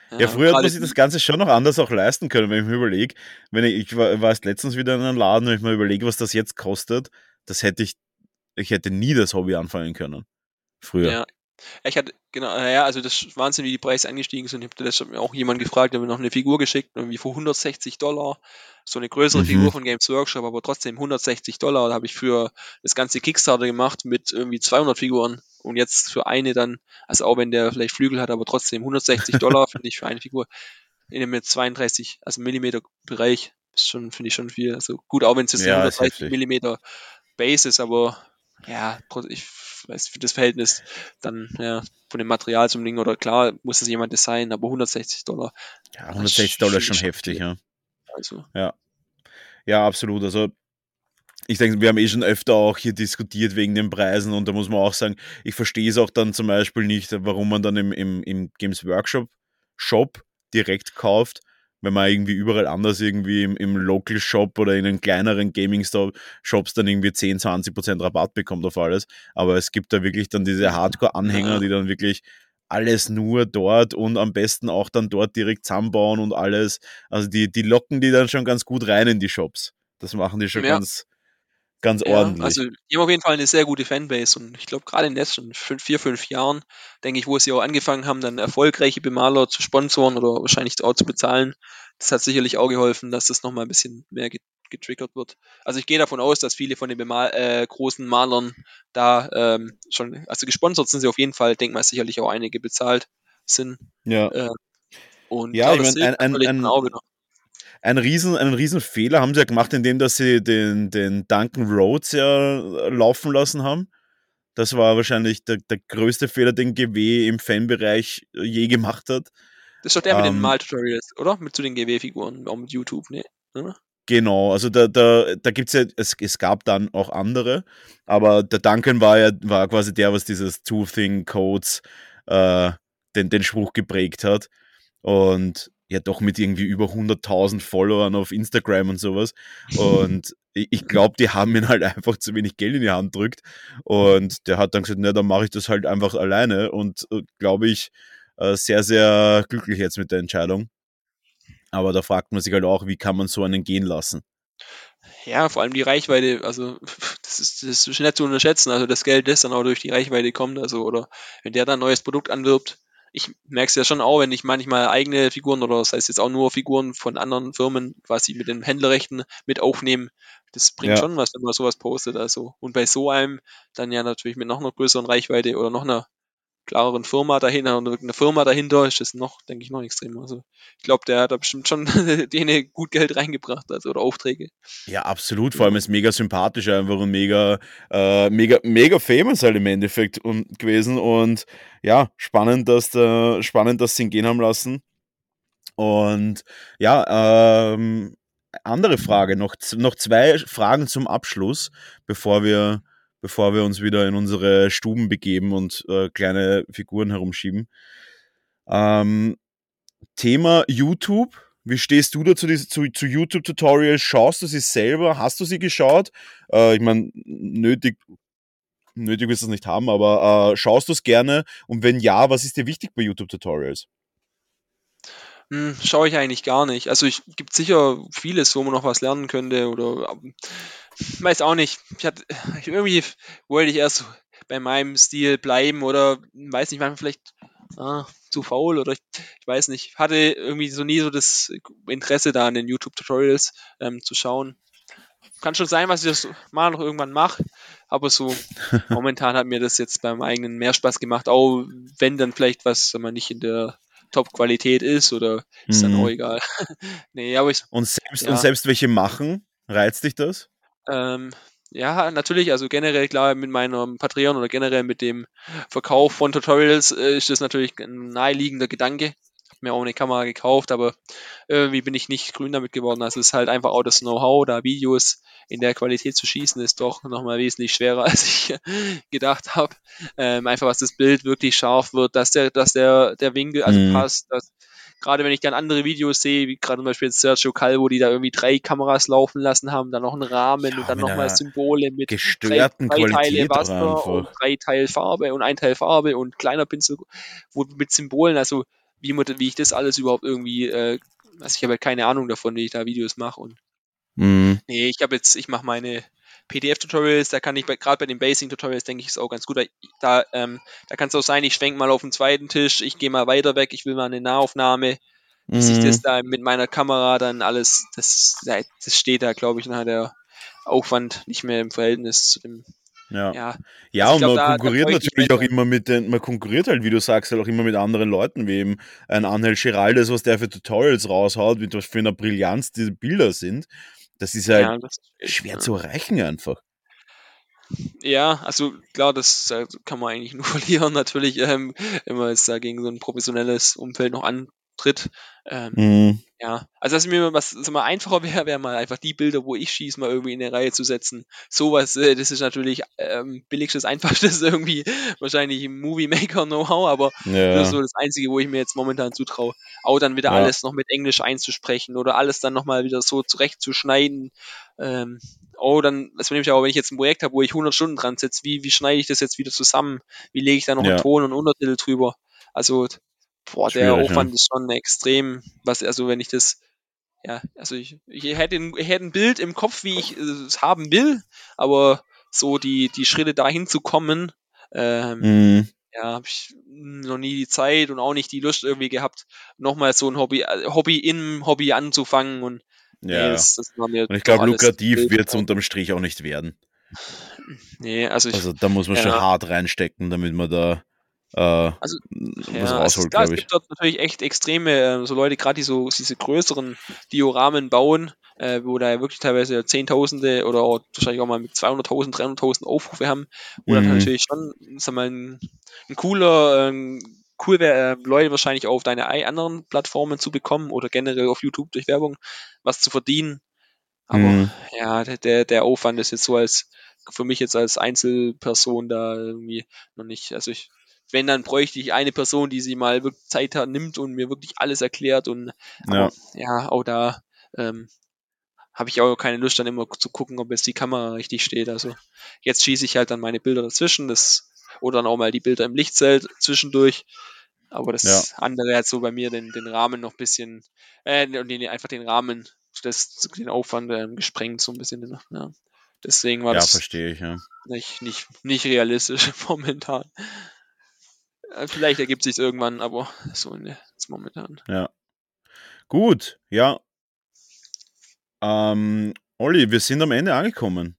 ja, früher hat man sich das Ganze schon noch anders auch leisten können, wenn ich mir überlege. Ich war erst letztens wieder in einem Laden, wenn ich mir überlege, was das jetzt kostet, das hätte ich hätte nie das Hobby anfangen können. Früher. Ja. Ich hatte, genau, naja, also das ist Wahnsinn, wie die Preise angestiegen sind. Ich habe letztens auch jemanden gefragt, der mir noch eine Figur geschickt, irgendwie für $160, so eine größere Figur von Games Workshop, aber trotzdem $160, da habe ich für das ganze Kickstarter gemacht mit irgendwie 200 Figuren und jetzt für eine dann, also auch wenn der vielleicht Flügel hat, aber trotzdem $160 finde ich für eine Figur in dem 32, also Millimeter Bereich, ist schon, finde ich schon viel, also gut, auch wenn es jetzt 130 Millimeter Base ist, aber ja, ich weiß, für das Verhältnis dann von dem Material zum Ding oder klar muss es jemand designen, aber $160. Ja, $160 ist schon heftig, ja. Also. Ja, absolut. Also ich denke, wir haben schon öfter auch hier diskutiert wegen den Preisen und da muss man auch sagen, ich verstehe es auch dann zum Beispiel nicht, warum man dann im Games Workshop Shop direkt kauft, wenn man irgendwie überall anders irgendwie im Local Shop oder in den kleineren Gaming-Shops dann irgendwie 10-20% Rabatt bekommt auf alles. Aber es gibt da wirklich dann diese Hardcore-Anhänger, die dann wirklich alles nur dort und am besten auch dann dort direkt zusammenbauen und alles. Also die locken die dann schon ganz gut rein in die Shops. Das machen die schon ganz ordentlich. Also die haben auf jeden Fall eine sehr gute Fanbase und ich glaube gerade in den letzten 4-5 Jahren, denke ich, wo sie auch angefangen haben, dann erfolgreiche Bemaler zu sponsoren oder wahrscheinlich auch zu bezahlen, das hat sicherlich auch geholfen, dass das nochmal ein bisschen mehr getriggert wird. Also ich gehe davon aus, dass viele von den großen Malern da schon, also gesponsert sind sie auf jeden Fall, denke mal sicherlich auch einige bezahlt sind. Ja. Und ja, ich meine, einen riesen Fehler haben sie ja gemacht, indem dass sie den Duncan Rhodes ja laufen lassen haben. Das war wahrscheinlich der größte Fehler, den GW im Fanbereich je gemacht hat. Das ist doch der mit den Mal-Tutorials, oder? Mit zu den GW-Figuren auf YouTube, ne? Oder? Genau, also da gibt es ja, es gab dann auch andere, aber der Duncan war quasi der, was dieses Two-Thing-Codes den Spruch geprägt hat. Und ja, doch mit irgendwie über 100.000 Followern auf Instagram und sowas. Und ich glaube, die haben ihn halt einfach zu wenig Geld in die Hand gedrückt. Und der hat dann gesagt, na, dann mache ich das halt einfach alleine. Und glaube ich, sehr, sehr glücklich jetzt mit der Entscheidung. Aber da fragt man sich halt auch, wie kann man so einen gehen lassen? Ja, vor allem die Reichweite, also das ist nicht zu unterschätzen. Also das Geld, das dann auch durch die Reichweite kommt, also oder wenn der dann ein neues Produkt anwirbt, ich merke es ja schon auch, wenn ich manchmal eigene Figuren oder das heißt jetzt auch nur Figuren von anderen Firmen, was sie mit den Händlerrechten mit aufnehmen, das bringt schon was, wenn man sowas postet. Also und bei so einem dann ja natürlich mit noch einer größeren Reichweite oder noch einer klareren Firma dahinter und eine Firma dahinter ist das noch, denke ich, noch extremer. Also ich glaube, der hat da bestimmt schon denen gut Geld reingebracht, also oder Aufträge. Ja, absolut. Vor allem ist mega sympathisch einfach und mega famous halt im Endeffekt gewesen. Und ja, spannend, dass sie ihn gehen haben lassen. Und ja, andere Frage, noch zwei Fragen zum Abschluss, bevor wir uns wieder in unsere Stuben begeben und kleine Figuren herumschieben. Thema YouTube. Wie stehst du dazu zu YouTube-Tutorials? Schaust du sie selber? Hast du sie geschaut? Ich meine, nötig wirst du es nicht haben, aber schaust du es gerne? Und wenn ja, was ist dir wichtig bei YouTube-Tutorials? Schaue ich eigentlich gar nicht. Also es gibt sicher vieles, wo man noch was lernen könnte oder weiß auch nicht. Irgendwie wollte ich erst bei meinem Stil bleiben oder weiß nicht, manchmal vielleicht zu faul oder ich weiß nicht. Ich hatte irgendwie so nie so das Interesse da an den YouTube-Tutorials zu schauen. Kann schon sein, was ich das mal noch irgendwann mache, aber so momentan hat mir das jetzt beim eigenen mehr Spaß gemacht. Auch wenn dann vielleicht was, wenn man nicht in der Top-Qualität ist oder ist dann auch egal. Nee, aber selbst welche machen? Reizt dich das? Ja, natürlich, also generell klar mit meinem Patreon oder generell mit dem Verkauf von Tutorials ist das natürlich ein naheliegender Gedanke. Ich habe mir auch eine Kamera gekauft, aber irgendwie bin ich nicht grün damit geworden. Also es ist halt einfach auch das Know-how, da Videos in der Qualität zu schießen, ist doch nochmal wesentlich schwerer, als ich gedacht habe. Einfach, dass das Bild wirklich scharf wird, dass der Winkel passt. Dass, gerade wenn ich dann andere Videos sehe, wie gerade zum Beispiel jetzt Sergio Calvo, die da irgendwie 3 Kameras laufen lassen haben, dann noch einen Rahmen und dann nochmal Symbole mit drei Teile Wasser und 3 Teil Farbe und 1 Teil Farbe und kleiner Pinsel mit Symbolen, also wie ich das alles überhaupt irgendwie, also ich habe halt keine Ahnung davon, wie ich da Videos mache und nee, ich mache meine PDF-Tutorials, da kann ich gerade bei den Basing-Tutorials, denke ich, ist auch ganz gut, da kann es auch sein, ich schwenke mal auf den zweiten Tisch, ich gehe mal weiter weg, ich will mal eine Nahaufnahme, dass ich das da mit meiner Kamera dann alles, das steht da, glaube ich, nachher der Aufwand nicht mehr im Verhältnis zu dem. Ja, und man konkurriert natürlich auch immer man konkurriert halt, wie du sagst, halt auch immer mit anderen Leuten, wie eben ein Angel Giraldes, was der für Tutorials raushaut, mit was für einer Brillanz diese Bilder sind. Das ist halt schwer zu erreichen einfach. Ja, also klar, das kann man eigentlich nur verlieren, natürlich, wenn man jetzt da gegen so ein professionelles Umfeld noch antritt. Ja, also dass mir was mal einfacher wäre mal einfach die Bilder, wo ich schieße, mal irgendwie in eine Reihe zu setzen. Sowas, das ist natürlich billigstes, einfachstes irgendwie wahrscheinlich im Movie Maker Know-how, aber das ist so das Einzige, wo ich mir jetzt momentan zutraue. Auch dann wieder alles noch mit Englisch einzusprechen oder alles dann nochmal wieder so zurechtzuschneiden. Das nehme ich auch, wenn ich jetzt ein Projekt habe, wo ich 100 Stunden dran sitze, wie schneide ich das jetzt wieder zusammen? Wie lege ich da noch einen Ton und Untertitel drüber? Also der Aufwand ist schon extrem, wenn ich das, ich hätte ein Bild im Kopf, wie ich es haben will, aber so die Schritte dahin zu kommen, habe ich noch nie die Zeit und auch nicht die Lust irgendwie gehabt, nochmal so ein Hobby im Hobby anzufangen und Ja. Und ich glaube, lukrativ wird es unterm Strich auch nicht werden. Nee, also da muss man schon hart reinstecken, damit man da was rausholt, glaube ich. Es gibt dort natürlich echt extreme, so Leute, gerade die so diese größeren Dioramen bauen, wo da wirklich teilweise Zehntausende oder auch wahrscheinlich auch mal mit 200.000, 300.000 Aufrufe haben, wo dann natürlich schon, sagen wir mal, ein cooler, cool wäre, Leute wahrscheinlich auf deine anderen Plattformen zu bekommen oder generell auf YouTube durch Werbung was zu verdienen. Aber der Aufwand ist jetzt so für mich als Einzelperson da irgendwie noch nicht. Also wenn, dann bräuchte ich eine Person, die sie mal wirklich Zeit nimmt und mir wirklich alles erklärt und auch da habe ich auch keine Lust, dann immer zu gucken, ob jetzt die Kamera richtig steht. Also jetzt schieße ich halt dann meine Bilder dazwischen, oder dann auch mal die Bilder im Lichtzelt zwischendurch. Aber das andere hat so bei mir den Rahmen noch ein bisschen, einfach den Rahmen, den Aufwand gesprengt so ein bisschen. Ja. Deswegen war das verstehe ich, nicht realistisch momentan. Vielleicht ergibt sich irgendwann, aber so jetzt momentan. Ja. Gut, ja. Olli, wir sind am Ende angekommen.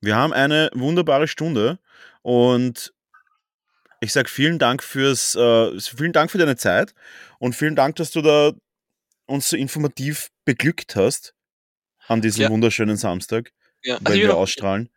Wir haben eine wunderbare Stunde und ich sage vielen Dank für deine Zeit und vielen Dank, dass du da uns so informativ beglückt hast an diesem wunderschönen Samstag, weil wir ausstrahlen.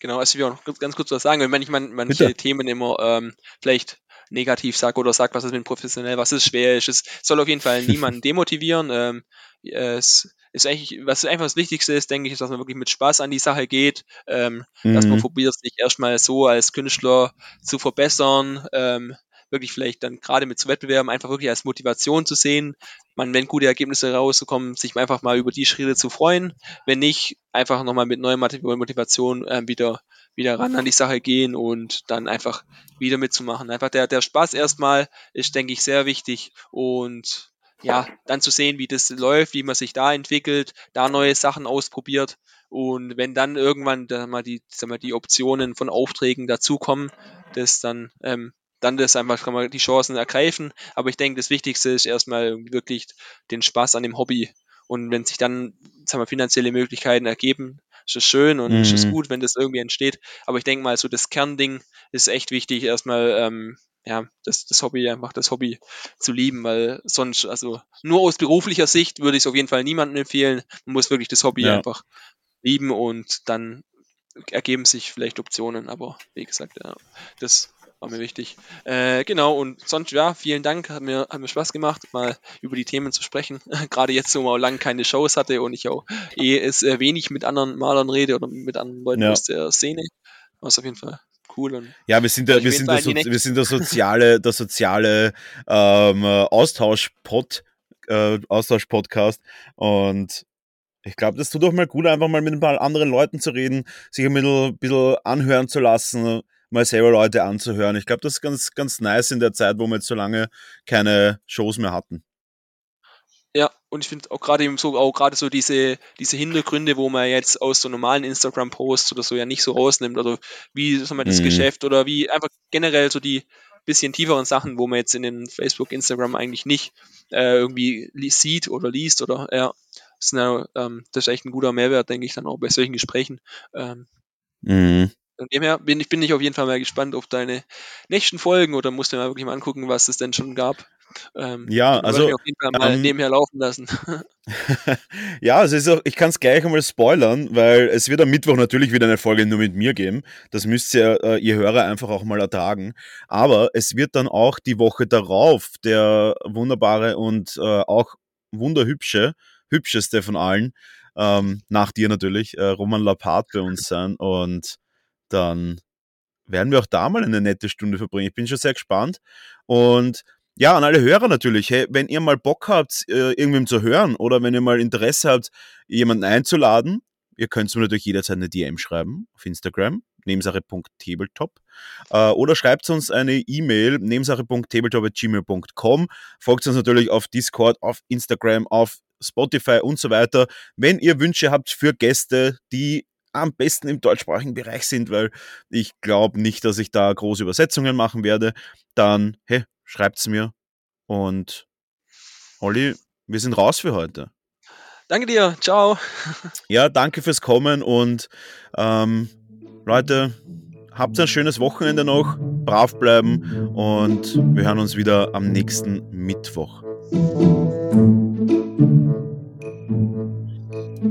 Genau, also ich will auch noch ganz kurz was sagen, wenn ich manche Themen immer vielleicht negativ sage oder sage, was ist mit professionell, was ist schwierig, es soll auf jeden Fall niemanden demotivieren, es ist eigentlich, was einfach das Wichtigste ist, denke ich, ist, dass man wirklich mit Spaß an die Sache geht, dass man probiert, sich erstmal so als Künstler zu verbessern, wirklich vielleicht dann gerade mit zu Wettbewerben einfach wirklich als Motivation zu sehen, wenn gute Ergebnisse rauskommen, sich einfach mal über die Schritte zu freuen, wenn nicht, einfach nochmal mit neuer Motivation wieder ran an die Sache gehen und dann einfach wieder mitzumachen. Einfach der Spaß erstmal ist, denke ich, sehr wichtig und dann zu sehen, wie das läuft, wie man sich da entwickelt, da neue Sachen ausprobiert und wenn dann irgendwann die Optionen von Aufträgen dazukommen, das dann das einfach kann man die Chancen ergreifen, aber ich denke, das Wichtigste ist erstmal wirklich den Spaß an dem Hobby und wenn sich dann finanzielle Möglichkeiten ergeben, ist es schön und ist es gut, wenn das irgendwie entsteht, aber ich denke mal, so das Kernding ist echt wichtig, erstmal das Hobby zu lieben, weil sonst, also nur aus beruflicher Sicht würde ich es auf jeden Fall niemandem empfehlen, man muss wirklich das Hobby einfach lieben und dann ergeben sich vielleicht Optionen, aber wie gesagt, das war mir wichtig. Genau, und sonst, vielen Dank, hat mir Spaß gemacht, mal über die Themen zu sprechen. Gerade jetzt, wo man lange keine Shows hatte und ich auch wenig mit anderen Malern rede oder mit anderen Leuten aus der Szene. War es auf jeden Fall cool. Und wir sind der soziale Austausch-Podcast und ich glaube, das tut auch mal gut, einfach mal mit ein paar anderen Leuten zu reden, sich ein bisschen anhören zu lassen, mal selber Leute anzuhören. Ich glaube, das ist ganz, ganz nice in der Zeit, wo wir jetzt so lange keine Shows mehr hatten. Ja, und ich finde auch gerade so diese Hintergründe, wo man jetzt aus so normalen Instagram-Posts oder so nicht so rausnimmt, oder wie das Geschäft oder wie einfach generell so die bisschen tieferen Sachen, wo man jetzt in den Facebook, Instagram eigentlich nicht irgendwie sieht oder liest oder das ist echt ein guter Mehrwert, denke ich, dann auch bei solchen Gesprächen. Von dem her bin ich auf jeden Fall mal gespannt auf deine nächsten Folgen oder musst mir mal wirklich mal angucken, was es denn schon gab. Ich auf jeden Fall mal nebenher laufen lassen. Ja, ich kann es gleich einmal spoilern, weil es wird am Mittwoch natürlich wieder eine Folge nur mit mir geben. Das müsst ihr Hörer einfach auch mal ertragen. Aber es wird dann auch die Woche darauf der wunderbare und auch hübscheste von allen, nach dir natürlich, Roman Lappert bei uns sein und dann werden wir auch da mal eine nette Stunde verbringen. Ich bin schon sehr gespannt. Und ja, an alle Hörer natürlich, hey, wenn ihr mal Bock habt, irgendwem zu hören oder wenn ihr mal Interesse habt, jemanden einzuladen, ihr könnt mir natürlich jederzeit eine DM schreiben auf Instagram, nebensache.tabletop oder schreibt uns eine E-Mail, nebensache.tabletop@gmail.com. Folgt uns natürlich auf Discord, auf Instagram, auf Spotify und so weiter. Wenn ihr Wünsche habt für Gäste, die am besten im deutschsprachigen Bereich sind, weil ich glaube nicht, dass ich da große Übersetzungen machen werde, dann schreibt's mir. Und Olli, wir sind raus für heute. Danke dir, ciao. Ja, danke fürs Kommen und Leute, habt ein schönes Wochenende noch, brav bleiben und wir hören uns wieder am nächsten Mittwoch.